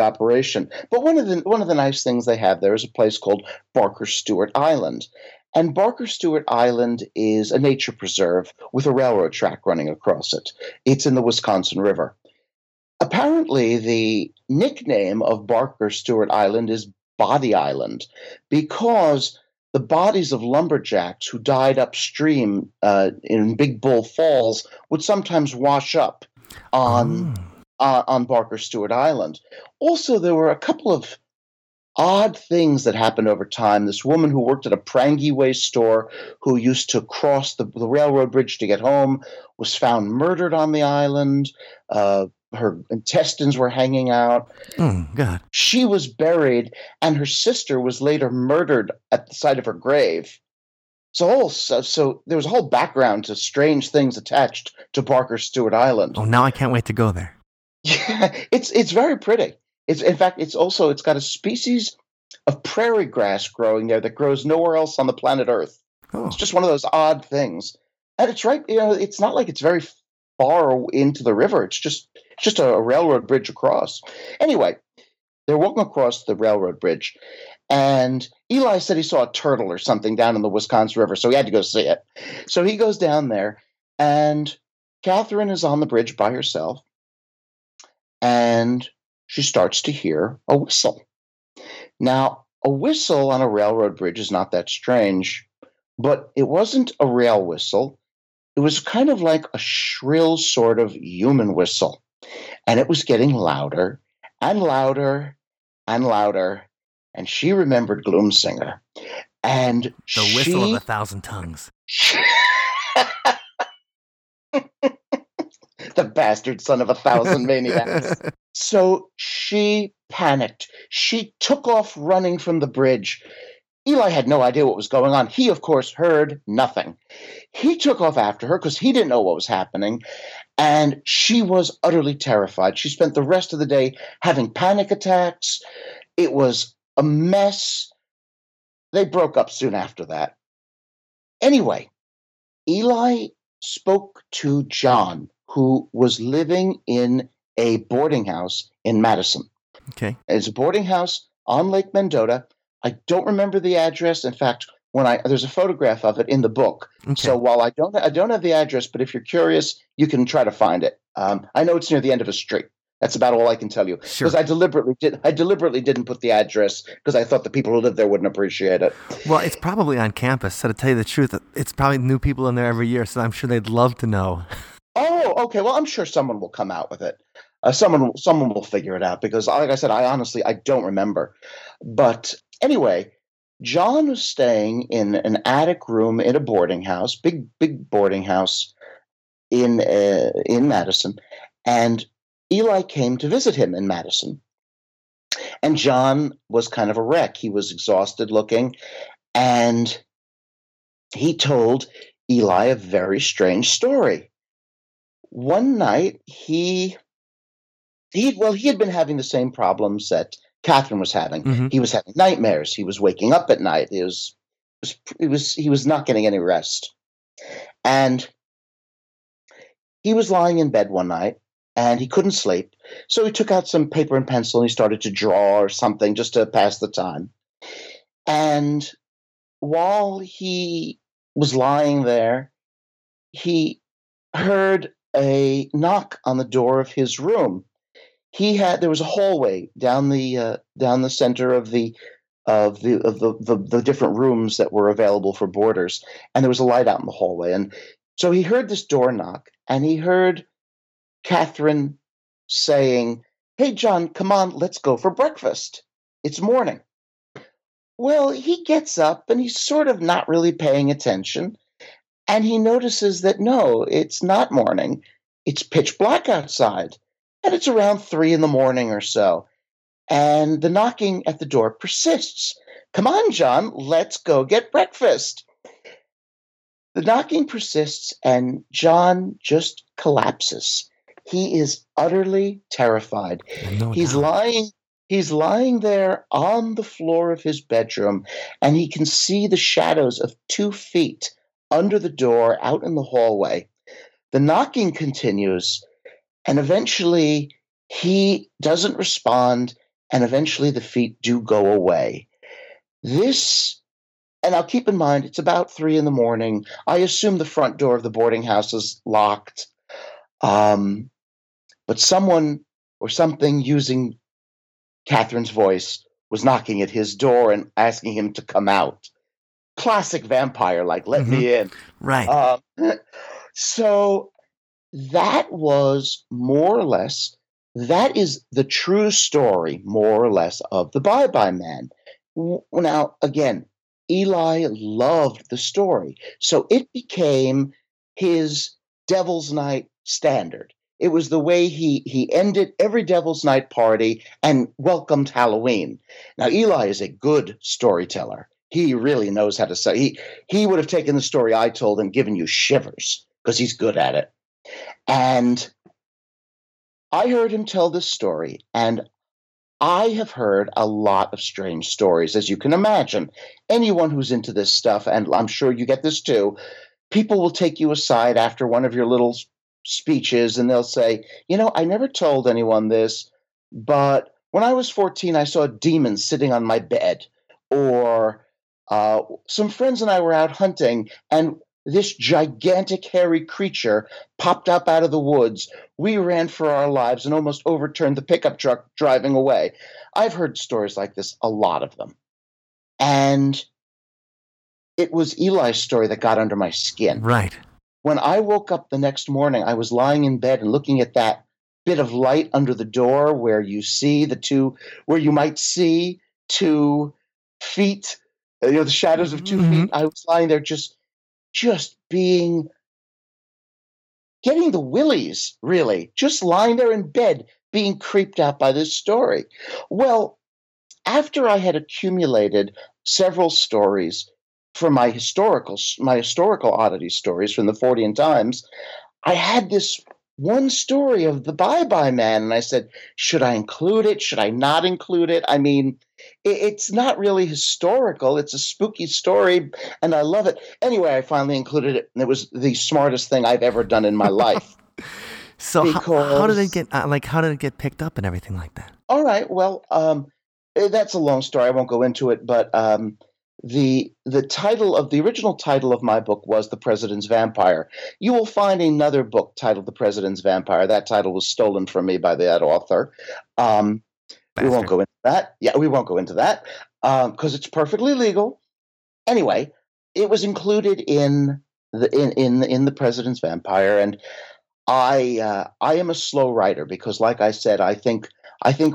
operation. But one of the nice things they have there is a place called Barker Stewart Island, and Barker Stewart Island is a nature preserve with a railroad track running across it. It's in the Wisconsin River. Apparently, the nickname of Barker Stewart Island is Body Island because the bodies of lumberjacks who died upstream in Big Bull Falls would sometimes wash up on Barker Stewart Island. Also, there were a couple of odd things that happened over time. This woman who worked at a Prangiway store who used to cross the railroad bridge to get home was found murdered on the island. Her intestines were hanging out. Oh, God. She was buried, and her sister was later murdered at the side of her grave. So there was a whole background to strange things attached to Barker Stewart Island. Oh, now I can't wait to go there. Yeah, it's very pretty. In fact, it's got a species of prairie grass growing there that grows nowhere else on the planet Earth. Oh. It's just one of those odd things. And it's right, you know, it's not like it's very far into the river. It's just a railroad bridge across. Anyway, they're walking across the railroad bridge, and Eli said he saw a turtle or something down in the Wisconsin River, so he had to go see it. So he goes down there, and Catherine is on the bridge by herself, and she starts to hear a whistle. Now, a whistle on a railroad bridge is not that strange, but it wasn't a rail whistle. It was kind of like a shrill sort of human whistle, and it was getting louder and louder and louder, and she remembered Gloomsinger. And the whistle of a thousand tongues. The bastard son of a thousand maniacs. So she panicked. She took off running from the bridge. Eli had no idea what was going on. He, of course, heard nothing. He took off after her because he didn't know what was happening, and she was utterly terrified. She spent the rest of the day having panic attacks. It was a mess. They broke up soon after that. Anyway, Eli spoke to John, who was living in a boarding house in Madison. Okay. It's a boarding house on Lake Mendota. I don't remember the address. In fact, there's a photograph of it in the book. Okay. So while I don't have the address, but if you're curious, you can try to find it. I know it's near the end of a street. That's about all I can tell you. Sure. Because I deliberately didn't put the address because I thought the people who live there wouldn't appreciate it. Well, it's probably on campus. So to tell you the truth, it's probably new people in there every year. So I'm sure they'd love to know. Oh, okay. Well, I'm sure someone will come out with it. Someone will figure it out because, like I said, I honestly don't remember. But anyway, John was staying in an attic room in a boarding house, big boarding house in Madison, and Eli came to visit him in Madison, and John was kind of a wreck. He was exhausted looking, and he told Eli a very strange story. One night, he had been having the same problems that Catherine was having. Mm-hmm. He was having nightmares. He was waking up at night. He was not getting any rest, and he was lying in bed one night. And he couldn't sleep, so he took out some paper and pencil and he started to draw or something just to pass the time. And while he was lying there, he heard a knock on the door of his room. There was a hallway down the center of the different rooms that were available for boarders, and there was a light out in the hallway. And so he heard this door knock, and he heard Catherine saying, "Hey, John, come on, let's go for breakfast. It's morning." Well, he gets up and he's sort of not really paying attention. And he notices that, no, it's not morning. It's pitch black outside. And it's around 3 a.m. or so. And the knocking at the door persists. "Come on, John, let's go get breakfast." The knocking persists and John just collapses. He is utterly terrified. He's lying there on the floor of his bedroom, and he can see the shadows of 2 feet under the door out in the hallway. The knocking continues, and eventually he doesn't respond, and eventually the feet do go away. And I'll keep in mind, it's about 3 a.m. I assume the front door of the boarding house is locked. But someone or something using Catherine's voice was knocking at his door and asking him to come out. Classic vampire, like, let me in. Right. So that was more or less, that is the true story, more or less, of the Bye Bye Man. Now, again, Eli loved the story. So it became his Devil's Night standard. It was the way he ended every Devil's Night party and welcomed Halloween. Now, Eli is a good storyteller. He really knows how to say. He would have taken the story I told and given you shivers because he's good at it. And I heard him tell this story, and I have heard a lot of strange stories, as you can imagine. Anyone who's into this stuff, and I'm sure you get this too, people will take you aside after one of your little speeches and they'll say, "You know, I never told anyone this, but when I was 14, I saw a demon sitting on my bed," or "some friends and I were out hunting and this gigantic hairy creature popped up out of the woods. We ran for our lives and almost overturned the pickup truck driving away." I've heard stories like this, a lot of them. And it was Eli's story that got under my skin. Right. When I woke up the next morning, I was lying in bed and looking at that bit of light under the door where you might see 2 feet, the shadows of 2 feet. I was lying there just getting the willies, really, just lying there in bed, being creeped out by this story. Well, after I had accumulated several stories for my historical oddity stories from the Fortean Times, I had this one story of the Bye Bye Man, and I said, should I include it? Should I not include it? I mean, it's not really historical. It's a spooky story, and I love it. Anyway, I finally included it, and it was the smartest thing I've ever done in my life. So how did it get picked up and everything like that? All right, well, that's a long story. I won't go into it, but The title of the original title of my book was The President's Vampire. You will find another book titled The President's Vampire. That title was stolen from me by that author. We won't go into that. Yeah, we won't go into that because it's perfectly legal. Anyway, it was included in The President's Vampire, and I am a slow writer because, like I said, I think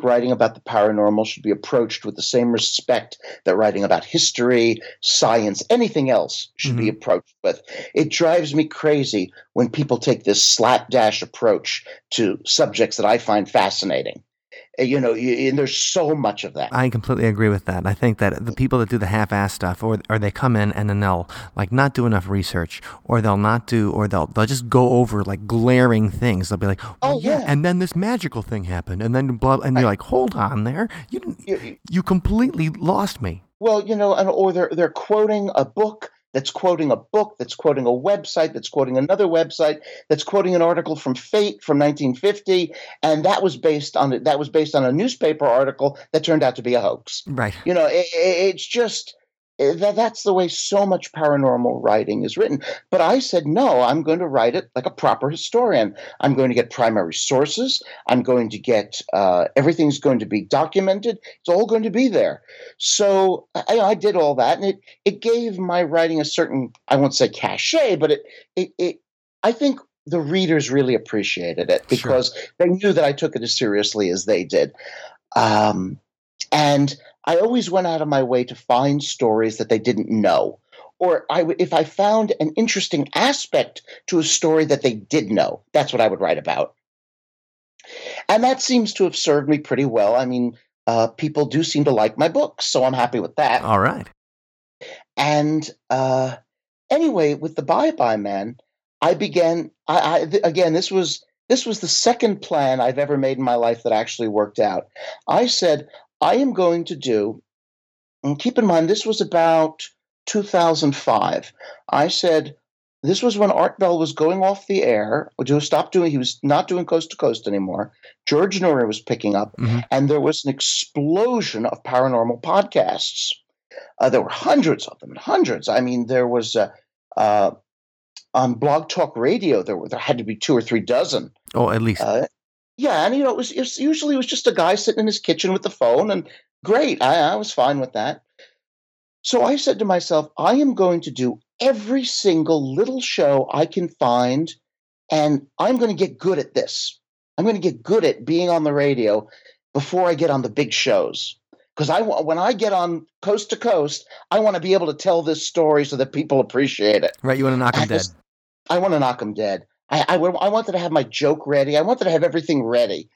writing about the paranormal should be approached with the same respect that writing about history, science, anything else should be approached with. It drives me crazy when people take this slapdash approach to subjects that I find fascinating. You know, and there's so much of that. I completely agree with that. I think that the people that do the half-ass stuff, or they come in and then they'll like not do enough research, or they'll not do, or they'll just go over like glaring things. They'll be like, well, "Oh yeah," and then this magical thing happened, and then blah, and you're like, "Hold on, there, you completely lost me." Well, you know, and or they're quoting a book. That's quoting a book, that's quoting a website, that's quoting another website, that's quoting an article from Fate from 1950, and that was based on a newspaper article that turned out to be a hoax. Right. You know, it's just that's the way so much paranormal writing is written. But I said, no, I'm going to write it like a proper historian. I'm going to get primary sources. I'm going to get everything's going to be documented. It's all going to be there. So I did all that, and it gave my writing a certain, I won't say cachet, but it I think the readers really appreciated it because they knew that I took it as seriously as they did. And I always went out of my way to find stories that they didn't know, or if I found an interesting aspect to a story that they did know, that's what I would write about. And that seems to have served me pretty well. I mean, people do seem to like my books, so I'm happy with that. All right. And anyway, with The Bye Bye Man, I began – again, this was the second plan I've ever made in my life that actually worked out. I said – I am going to do, and keep in mind, this was about 2005. I said, this was when Art Bell was going off the air, he was not doing Coast to Coast anymore. George Noonan was picking up, and there was an explosion of paranormal podcasts. There were hundreds of them. I mean, there was on Blog Talk Radio, there had to be 2 or 3 dozen. Oh, at least. Yeah, and you know, it was usually just a guy sitting in his kitchen with the phone, and great, I was fine with that. So I said to myself, I am going to do every single little show I can find, and I'm going to get good at this. I'm going to get good at being on the radio before I get on the big shows. Because when I get on Coast to Coast, I want to be able to tell this story so that people appreciate it. Right, you want to knock them dead. I want to knock them dead. I wanted to have my joke ready. I wanted to have everything ready.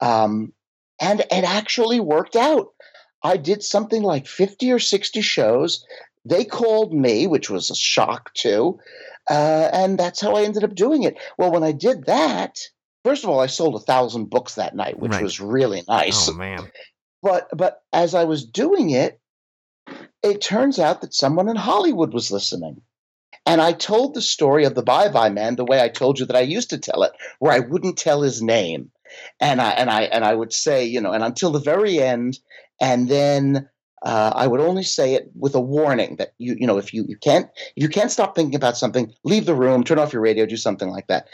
And it actually worked out. I did something like 50 or 60 shows. They called me, which was a shock too. And that's how I ended up doing it. Well, when I did that, first of all, I sold 1,000 books that night, which was really nice. Oh, man. But as I was doing it, it turns out that someone in Hollywood was listening. And I told the story of The Bye Bye Man the way I told you that I used to tell it, where I wouldn't tell his name, and I would say, you know, and until the very end, and then I would only say it with a warning that you know, if you can't stop thinking about something, leave the room, turn off your radio, do something like that.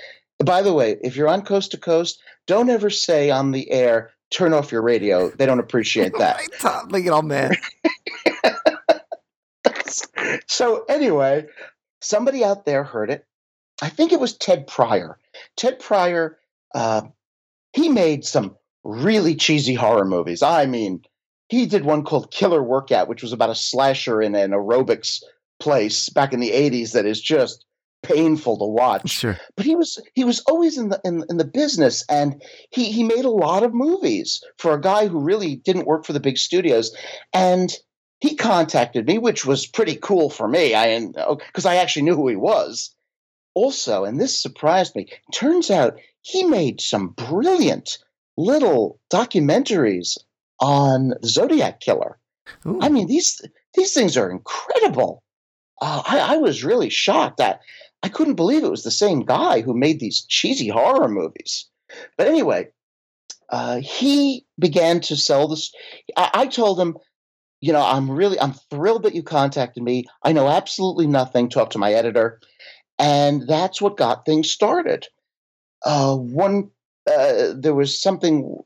By the way, if you're on Coast to Coast, don't ever say on the air, turn off your radio. They don't appreciate that. Totally get all mad. So anyway. Somebody out there heard it. I think it was Ted Pryor. Ted Pryor, he made some really cheesy horror movies. I mean, he did one called Killer Workout, which was about a slasher in an aerobics place back in the 80s that is just painful to watch. Sure. But he was always in the business, and he made a lot of movies for a guy who really didn't work for the big studios. And he contacted me, which was pretty cool for me, because I actually knew who he was. Also, and this surprised me, turns out he made some brilliant little documentaries on the Zodiac Killer. Ooh. I mean, these things are incredible. I was really shocked that I couldn't believe it was the same guy who made these cheesy horror movies. But anyway, he began to sell this. I told him, you know, I'm thrilled that you contacted me. I know absolutely nothing. Talk to my editor. And that's what got things started. There was something,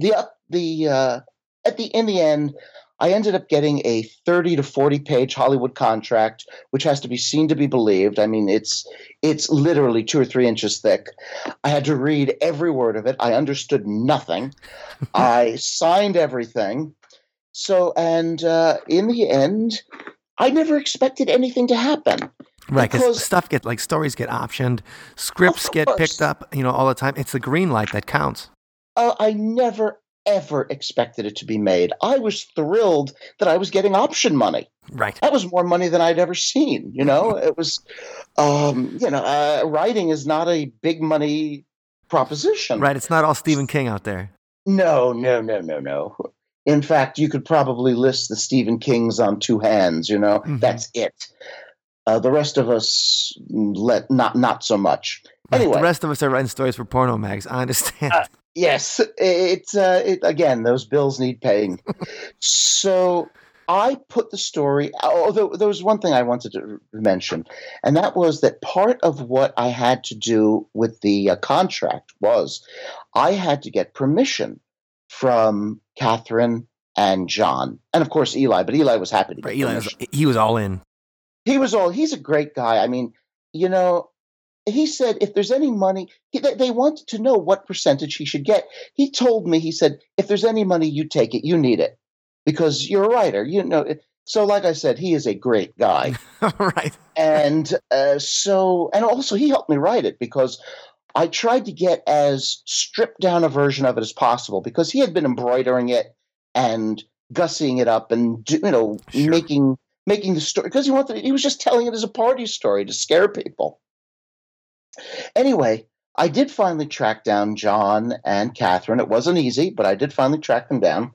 in the end, I ended up getting a 30 to 40 page Hollywood contract, which has to be seen to be believed. I mean, it's literally 2 or 3 inches thick. I had to read every word of it. I understood nothing. I signed everything. So, and in the end, I never expected anything to happen. Right, because stories get optioned, scripts get picked up, you know, all the time. It's the green light that counts. I never, ever expected it to be made. I was thrilled that I was getting option money. Right. That was more money than I'd ever seen, you know. It was, writing is not a big money proposition. Right, it's not all Stephen King out there. No. In fact, you could probably list the Stephen Kings on two hands, you know. Mm-hmm. That's it. The rest of us, not so much. Anyway, the rest of us are writing stories for porno mags. I understand. Yes, it's again. Those bills need paying. So I put the story. Although there was one thing I wanted to mention, and that was that part of what I had to do with the contract was I had to get permission from Catherine and John, and of course Eli. But Eli was happy to get permission. He was all in. He's a great guy. I mean, you know, he said if there's any money, they wanted to know what percentage he should get. He told me, he said, if there's any money, you take it. You need it because you're a writer, you know. So like I said, he is a great guy. Right. And also he helped me write it because I tried to get as stripped down a version of it as possible because he had been embroidering it and gussying it up and, you know, sure, making the story, because he was just telling it as a party story to scare people. Anyway, I did finally track down John and Catherine. It wasn't easy, but I did finally track them down.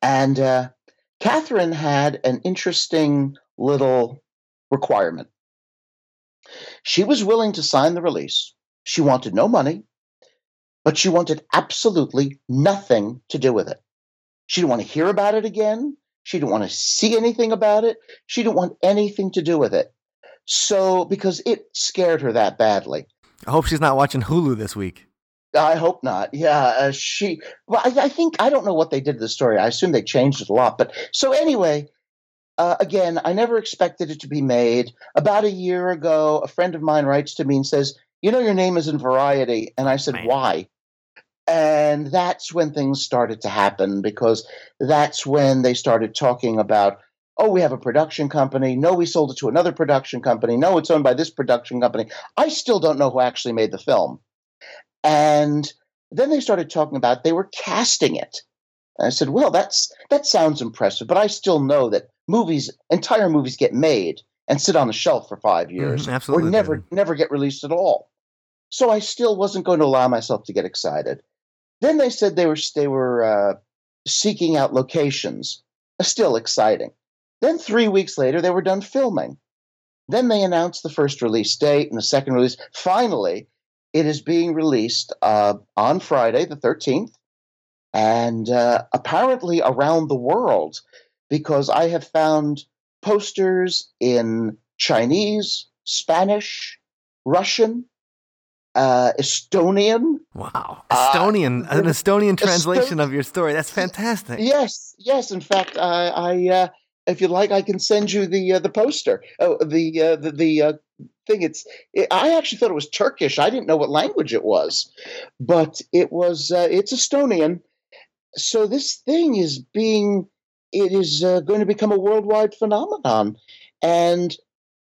And Catherine had an interesting little requirement. She was willing to sign the release. She wanted no money, but she wanted absolutely nothing to do with it. She didn't want to hear about it again. She didn't want to see anything about it. She didn't want anything to do with it. So, because it scared her that badly. I hope she's not watching Hulu this week. I hope not. Yeah, I don't know what they did to the story. I assume they changed it a lot. But so anyway, again, I never expected it to be made. About a year ago, a friend of mine writes to me and says, you know, your name is in Variety. And I said, right. Why? And that's when things started to happen, because that's when they started talking about, oh, we have a production company. No, we sold it to another production company. No, it's owned by this production company. I still don't know who actually made the film. And then they started talking about they were casting it. And I said, well, that sounds impressive, but I still know that entire movies get made and sit on the shelf for 5 years or never get released at all. So I still wasn't going to allow myself to get excited. Then they said they were seeking out locations. Still exciting. Then 3 weeks later, they were done filming. Then they announced the first release date and the second release. Finally, it is being released on Friday, the 13th, and apparently around the world, because I have found posters in Chinese, Spanish, Russian, Estonian. Wow. Estonian. An Estonian translation of your story. That's fantastic. Yes. In fact, I if you like, I can send you the poster. Oh, the thing. I actually thought it was Turkish. I didn't know what language it was, but it was, it's Estonian. So this thing is going to become a worldwide phenomenon. And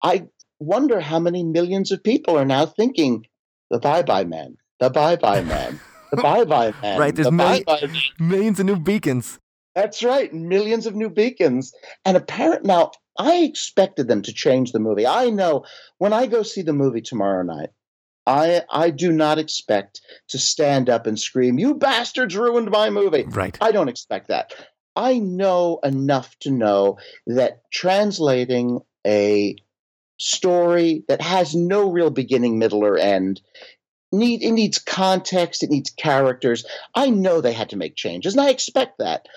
I wonder how many millions of people are now thinking, The Bye Bye Man. The Bye Bye Man. The Bye Bye Man. Right, there's millions of new beacons. That's right, millions of new beacons. And now I expected them to change the movie. I know when I go see the movie tomorrow night, I do not expect to stand up and scream, "You bastards ruined my movie!" Right. I don't expect that. I know enough to know that translating a story that has no real beginning, middle, or end. It needs context. It needs characters. I know they had to make changes, and I expect that.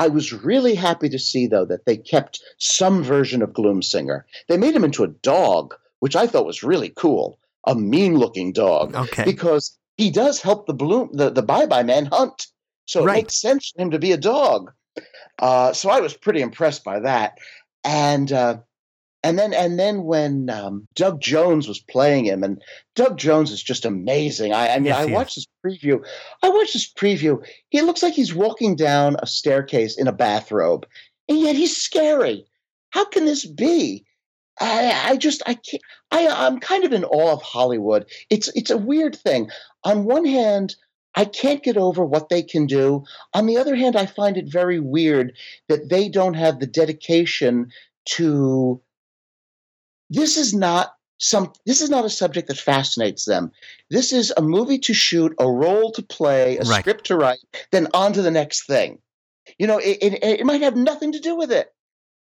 I was really happy to see, though, that they kept some version of Gloomsinger. They made him into a dog, which I thought was really cool, a mean-looking dog, because he does help the Bye-Bye Man hunt. So it makes sense for him to be a dog. So I was pretty impressed by that. And then when Doug Jones was playing him, and Doug Jones is just amazing. I watched this preview. He looks like he's walking down a staircase in a bathrobe, and yet he's scary. How can this be? I'm kind of in awe of Hollywood. It's a weird thing. On one hand, I can't get over what they can do. On the other hand, I find it very weird that they don't have the dedication to this is not a subject that fascinates them. This is a movie to shoot, a role to play, a script to write, then on to the next thing. You know, it might have nothing to do with it.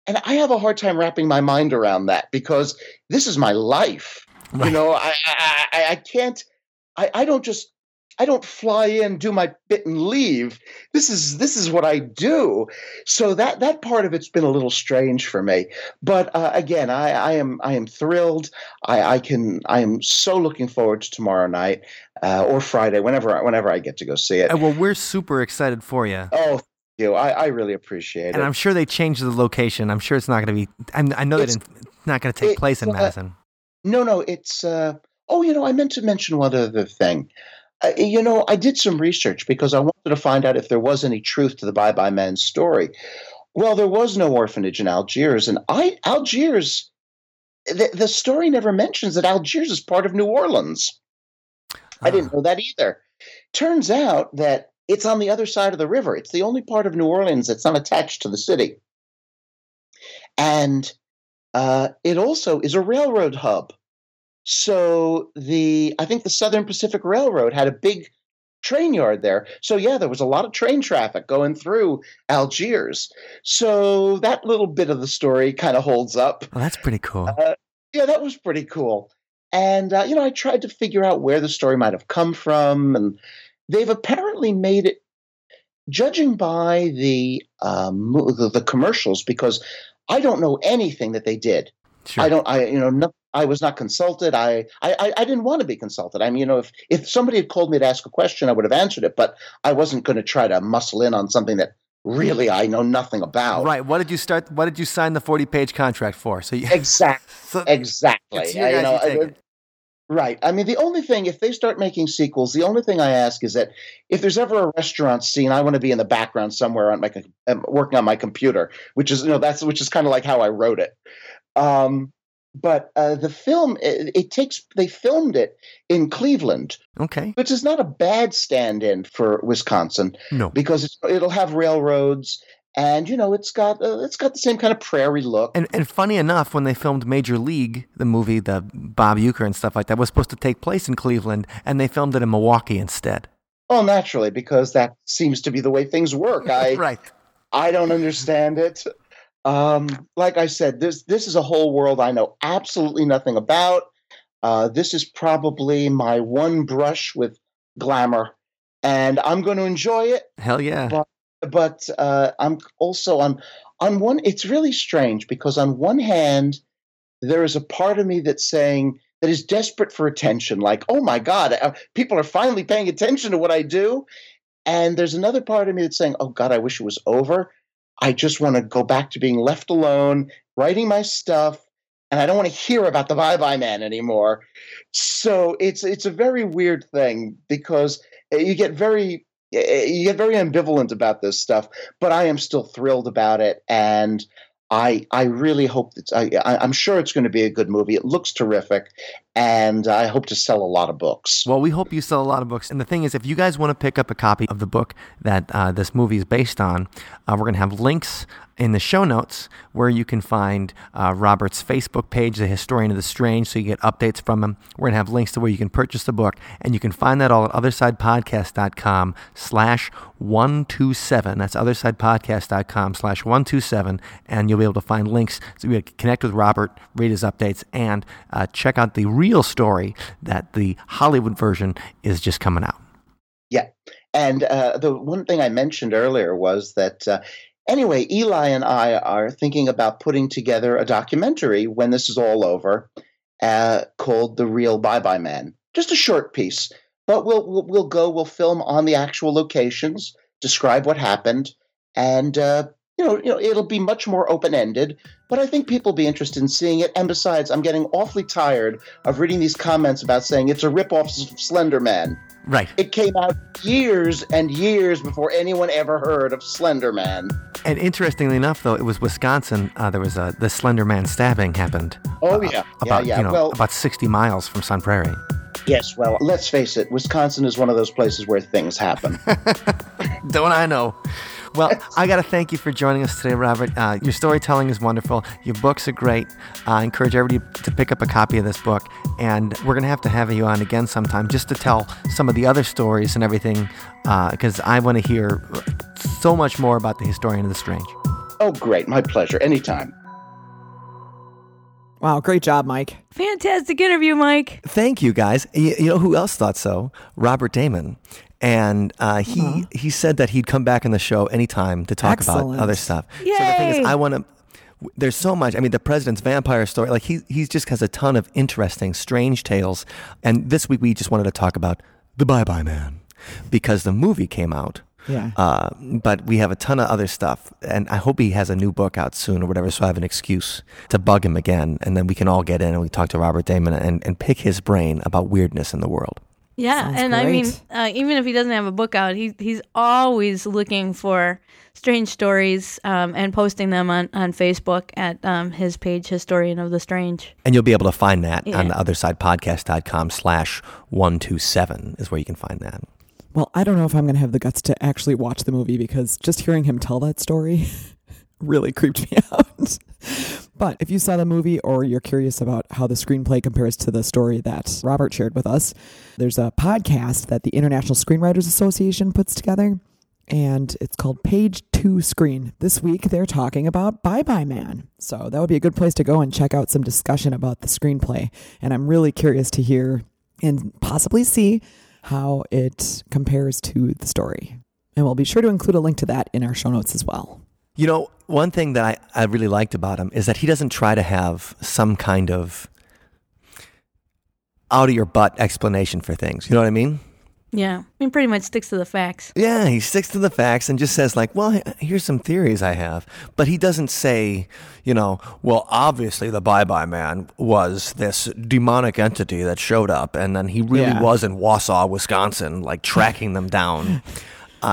And I have a hard time wrapping my mind around that because this is my life. Right. You know, I don't fly in, do my bit, and leave. This is what I do. So that part of it's been a little strange for me. But again, I am thrilled. I am so looking forward to tomorrow night or Friday, whenever I get to go see it. Well, we're super excited for you. Oh, thank you. I really appreciate it. And I'm sure they changed the location. I'm sure it's not going to be. I know that it's not going to take place in Madison. No, it's. I meant to mention one other thing. I did some research because I wanted to find out if there was any truth to the Bye Bye Man's story. Well, there was no orphanage in Algiers, and Algiers, the story never mentions that Algiers is part of New Orleans. I didn't know that either. Turns out that it's on the other side of the river. It's the only part of New Orleans that's not attached to the city. And it also is a railroad hub. So I think the Southern Pacific Railroad had a big train yard there. So yeah, there was a lot of train traffic going through Algiers. So that little bit of the story kind of holds up. Oh, that's pretty cool. Yeah, that was pretty cool. And, I tried to figure out where the story might have come from. And they've apparently made it, judging by the commercials, because I don't know anything that they did. Sure. I was not consulted. I didn't want to be consulted. I mean, if somebody had called me to ask a question, I would have answered it, but I wasn't going to try to muscle in on something that really I know nothing about. Right. What did you sign the 40-page contract for? So exactly. Exactly. Right. I mean, the only thing, if they start making sequels, the only thing I ask is that if there's ever a restaurant scene, I want to be in the background somewhere on working on my computer, which is, which is kind of like how I wrote it. But the film, they filmed it in Cleveland, which is not a bad stand-in for Wisconsin, because it'll have railroads, and it's got the same kind of prairie look. And funny enough, when they filmed Major League, the movie, the Bob Uecker and stuff like that was supposed to take place in Cleveland, and they filmed it in Milwaukee instead. Oh, naturally, because that seems to be the way things work. I don't understand it. Like I said, this is a whole world I know absolutely nothing about. This is probably my one brush with glamour, and I'm going to enjoy it. Hell yeah! But I'm also on one. It's really strange because on one hand, there is a part of me that is desperate for attention. Like, oh my God, people are finally paying attention to what I do, and there's another part of me that's saying, oh God, I wish it was over. I just want to go back to being left alone, writing my stuff, and I don't want to hear about the Bye Bye Man anymore. So it's a very weird thing because you get very ambivalent about this stuff. But I am still thrilled about it, and I really hope that I'm sure it's going to be a good movie. It looks terrific, and I hope to sell a lot of books. Well, we hope you sell a lot of books. And the thing is, if you guys want to pick up a copy of the book that this movie is based on, we're going to have links in the show notes where you can find Robert's Facebook page, The Historian of the Strange, so you get updates from him. We're going to have links to where you can purchase the book, and you can find that all at OthersidePodcast.com/127. That's OthersidePodcast.com/127, and you'll be able to find links so you can connect with Robert, read his updates, and check out the real story that the Hollywood version is just coming out. Yeah, and the one thing I mentioned earlier was that Anyway, Eli and I are thinking about putting together a documentary when this is all over, called The Real Bye Bye Man. Just a short piece, but we'll film on the actual locations, describe what happened, and it'll be much more open-ended, but I think people will be interested in seeing it. And besides, I'm getting awfully tired of reading these comments about saying it's a rip-off of Slender Man. Right. It came out years and years before anyone ever heard of Slender Man. And interestingly enough, though, it was Wisconsin. There was the Slender Man stabbing happened. Oh, yeah. About 60 miles from Sun Prairie. Yes, well, let's face it. Wisconsin is one of those places where things happen. Don't I know. Well, I got to thank you for joining us today, Robert. Your storytelling is wonderful. Your books are great. I encourage everybody to pick up a copy of this book. And we're going to have you on again sometime just to tell some of the other stories and everything, because I want to hear so much more about the Historian of the Strange. Oh, great. My pleasure. Anytime. Wow, great job, Mike. Fantastic interview, Mike. Thank you, guys. You know who else thought so? Robert Damon. And he said that he'd come back on the show anytime to talk about other stuff. Yay. So the thing is, I want to... There's so much. I mean, the President's Vampire story, like he just has a ton of interesting, strange tales. And this week we just wanted to talk about The Bye Bye Man because the movie came out. Yeah. But we have a ton of other stuff, and I hope he has a new book out soon or whatever, so I have an excuse to bug him again, and then we can all get in and we talk to Robert Damon and pick his brain about weirdness in the world. Yeah, sounds and great. I mean, even if he doesn't have a book out, he's always looking for strange stories and posting them on Facebook at his page, Historian of the Strange. And you'll be able to find that on the OthersidePodcast.com /127 is where you can find that. Well, I don't know if I'm going to have the guts to actually watch the movie because just hearing him tell that story really creeped me out. But if you saw the movie or you're curious about how the screenplay compares to the story that Robert shared with us, there's a podcast that the International Screenwriters Association puts together, and it's called Page 2 Screen. This week, they're talking about Bye Bye Man. So that would be a good place to go and check out some discussion about the screenplay. And I'm really curious to hear and possibly see how it compares to the story. And we'll be sure to include a link to that in our show notes as well. You know, one thing that I really liked about him is that he doesn't try to have some kind of out-of-your-butt explanation for things. You know what I mean? Yeah. I mean, pretty much sticks to the facts. Yeah, he sticks to the facts and just says like, well, here's some theories I have. But he doesn't say, well, obviously the Bye Bye Man was this demonic entity that showed up. And then he really was in Wausau, Wisconsin, like tracking them down.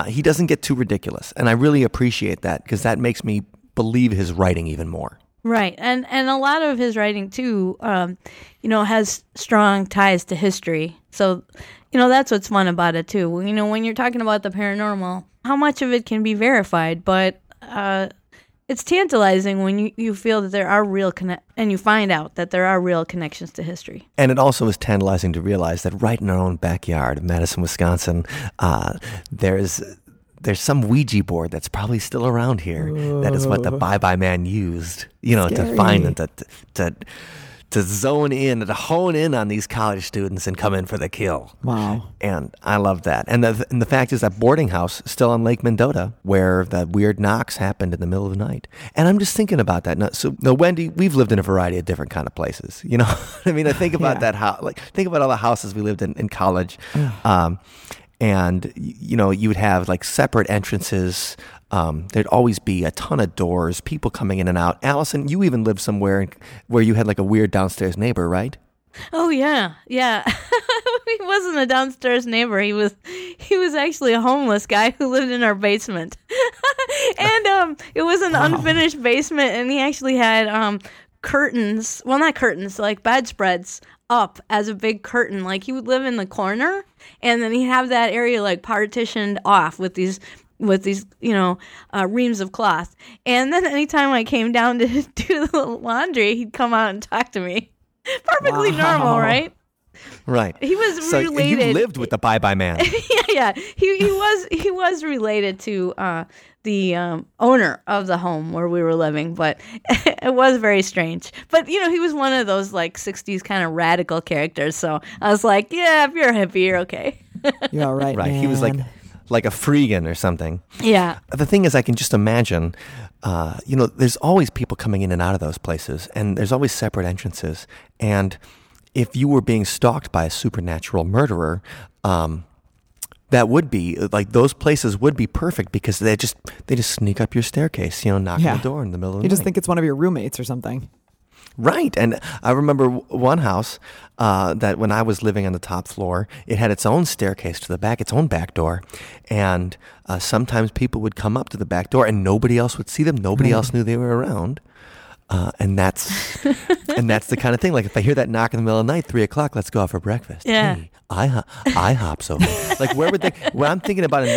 He doesn't get too ridiculous. And I really appreciate that because that makes me believe his writing even more. Right. And a lot of his writing, too, has strong ties to history. So, that's what's fun about it, too. When you're talking about the paranormal, how much of it can be verified? But it's tantalizing when you feel that there are and you find out that there are real connections to history. And it also is tantalizing to realize that right in our own backyard, Madison, Wisconsin, there's some Ouija board that's probably still around here. Whoa. That is what the Bye Bye Man used, Scary. To find and to zone in and to hone in on these college students and come in for the kill. Wow. And I love that. And the fact is that boarding house still on Lake Mendota where the weird knocks happened in the middle of the night. And I'm just thinking about that. So, Wendy, we've lived in a variety of different kind of places. You know, I mean, I think about that house. Like, think about all the houses we lived in college. And, you would have like separate entrances. There'd always be a ton of doors, people coming in and out. Allison, you even lived somewhere where you had like a weird downstairs neighbor, right? Oh, yeah. Yeah. He wasn't a downstairs neighbor. He was actually a homeless guy who lived in our basement. And it was an unfinished basement. And he actually had curtains. Well, not curtains, like bedspreads up as a big curtain. Like he would live in the corner and then he'd have that area like partitioned off with these reams of cloth. And then anytime I came down to do the laundry, he'd come out and talk to me. Perfectly normal, right? Right. He was so related. So you lived with the Bye Bye Man. Yeah. He was related to the owner of the home where we were living, but it was very strange. But, he was one of those, like, 60s kind of radical characters. So I was like, yeah, if you're a hippie, you're okay. You're all right, man. He was like, like a freegan or something. Yeah. The thing is, I can just imagine, there's always people coming in and out of those places, and there's always separate entrances. And if you were being stalked by a supernatural murderer, that would be, like, those places would be perfect because they just sneak up your staircase, knock on the door in the middle of the night. You just think it's one of your roommates or something. Right. And I remember one house that when I was living on the top floor, it had its own staircase to the back, its own back door. And sometimes people would come up to the back door and nobody else would see them. Nobody else knew they were around. And that's the kind of thing. Like, if I hear that knock in the middle of the night, 3:00, let's go out for breakfast. Yeah. Hey, IHOP's over. Like, where would they? Well, I'm thinking about in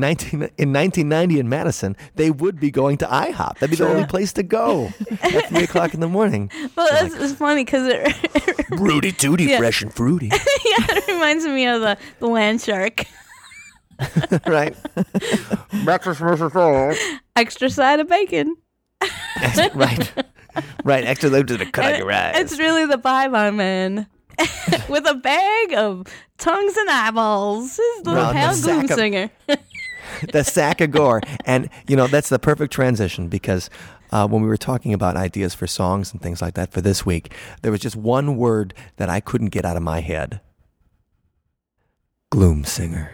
1990 in Madison, they would be going to IHOP. That'd be the only place to go at 3:00 in the morning. Well, that's like, funny because it Rudy Tooty, fresh and fruity. Yeah, it reminds me of the land shark. Right. Extra side of bacon. Right. Extra load to the cut of your eyes. It's really the Bye Bye Man with a bag of tongues and eyeballs. His little pal Gloomsinger. The sack of gore, and that's the perfect transition because when we were talking about ideas for songs and things like that for this week, there was just one word that I couldn't get out of my head: Gloomsinger.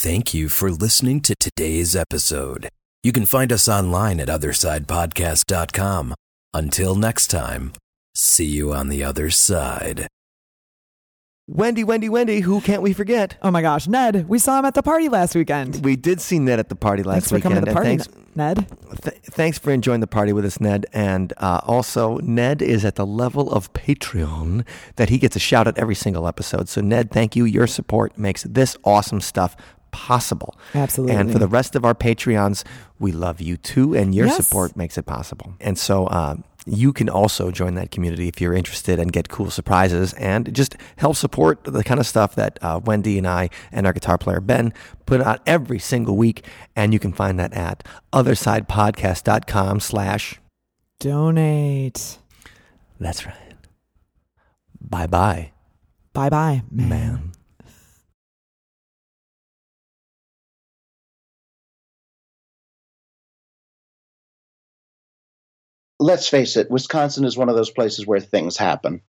Thank you for listening to today's episode. You can find us online at OthersidePodcast.com. Until next time, see you on the other side. Wendy, who can't we forget? Oh my gosh, Ned. We saw him at the party last weekend. We did see Ned at the party last weekend. Thanks for coming to the party, Ned. Thanks for enjoying the party with us, Ned. And also, Ned is at the level of Patreon that he gets a shout out every single episode. So Ned, thank you. Your support makes this awesome stuff possible. Absolutely. And for the rest of our Patreons, we love you too, and your support makes it possible. And so you can also join that community if you're interested and get cool surprises and just help support the kind of stuff that Wendy and I and our guitar player Ben put out every single week. And you can find that at OthersidePodcast.com/donate. That's right. Bye bye, man. Let's face it, Wisconsin is one of those places where things happen.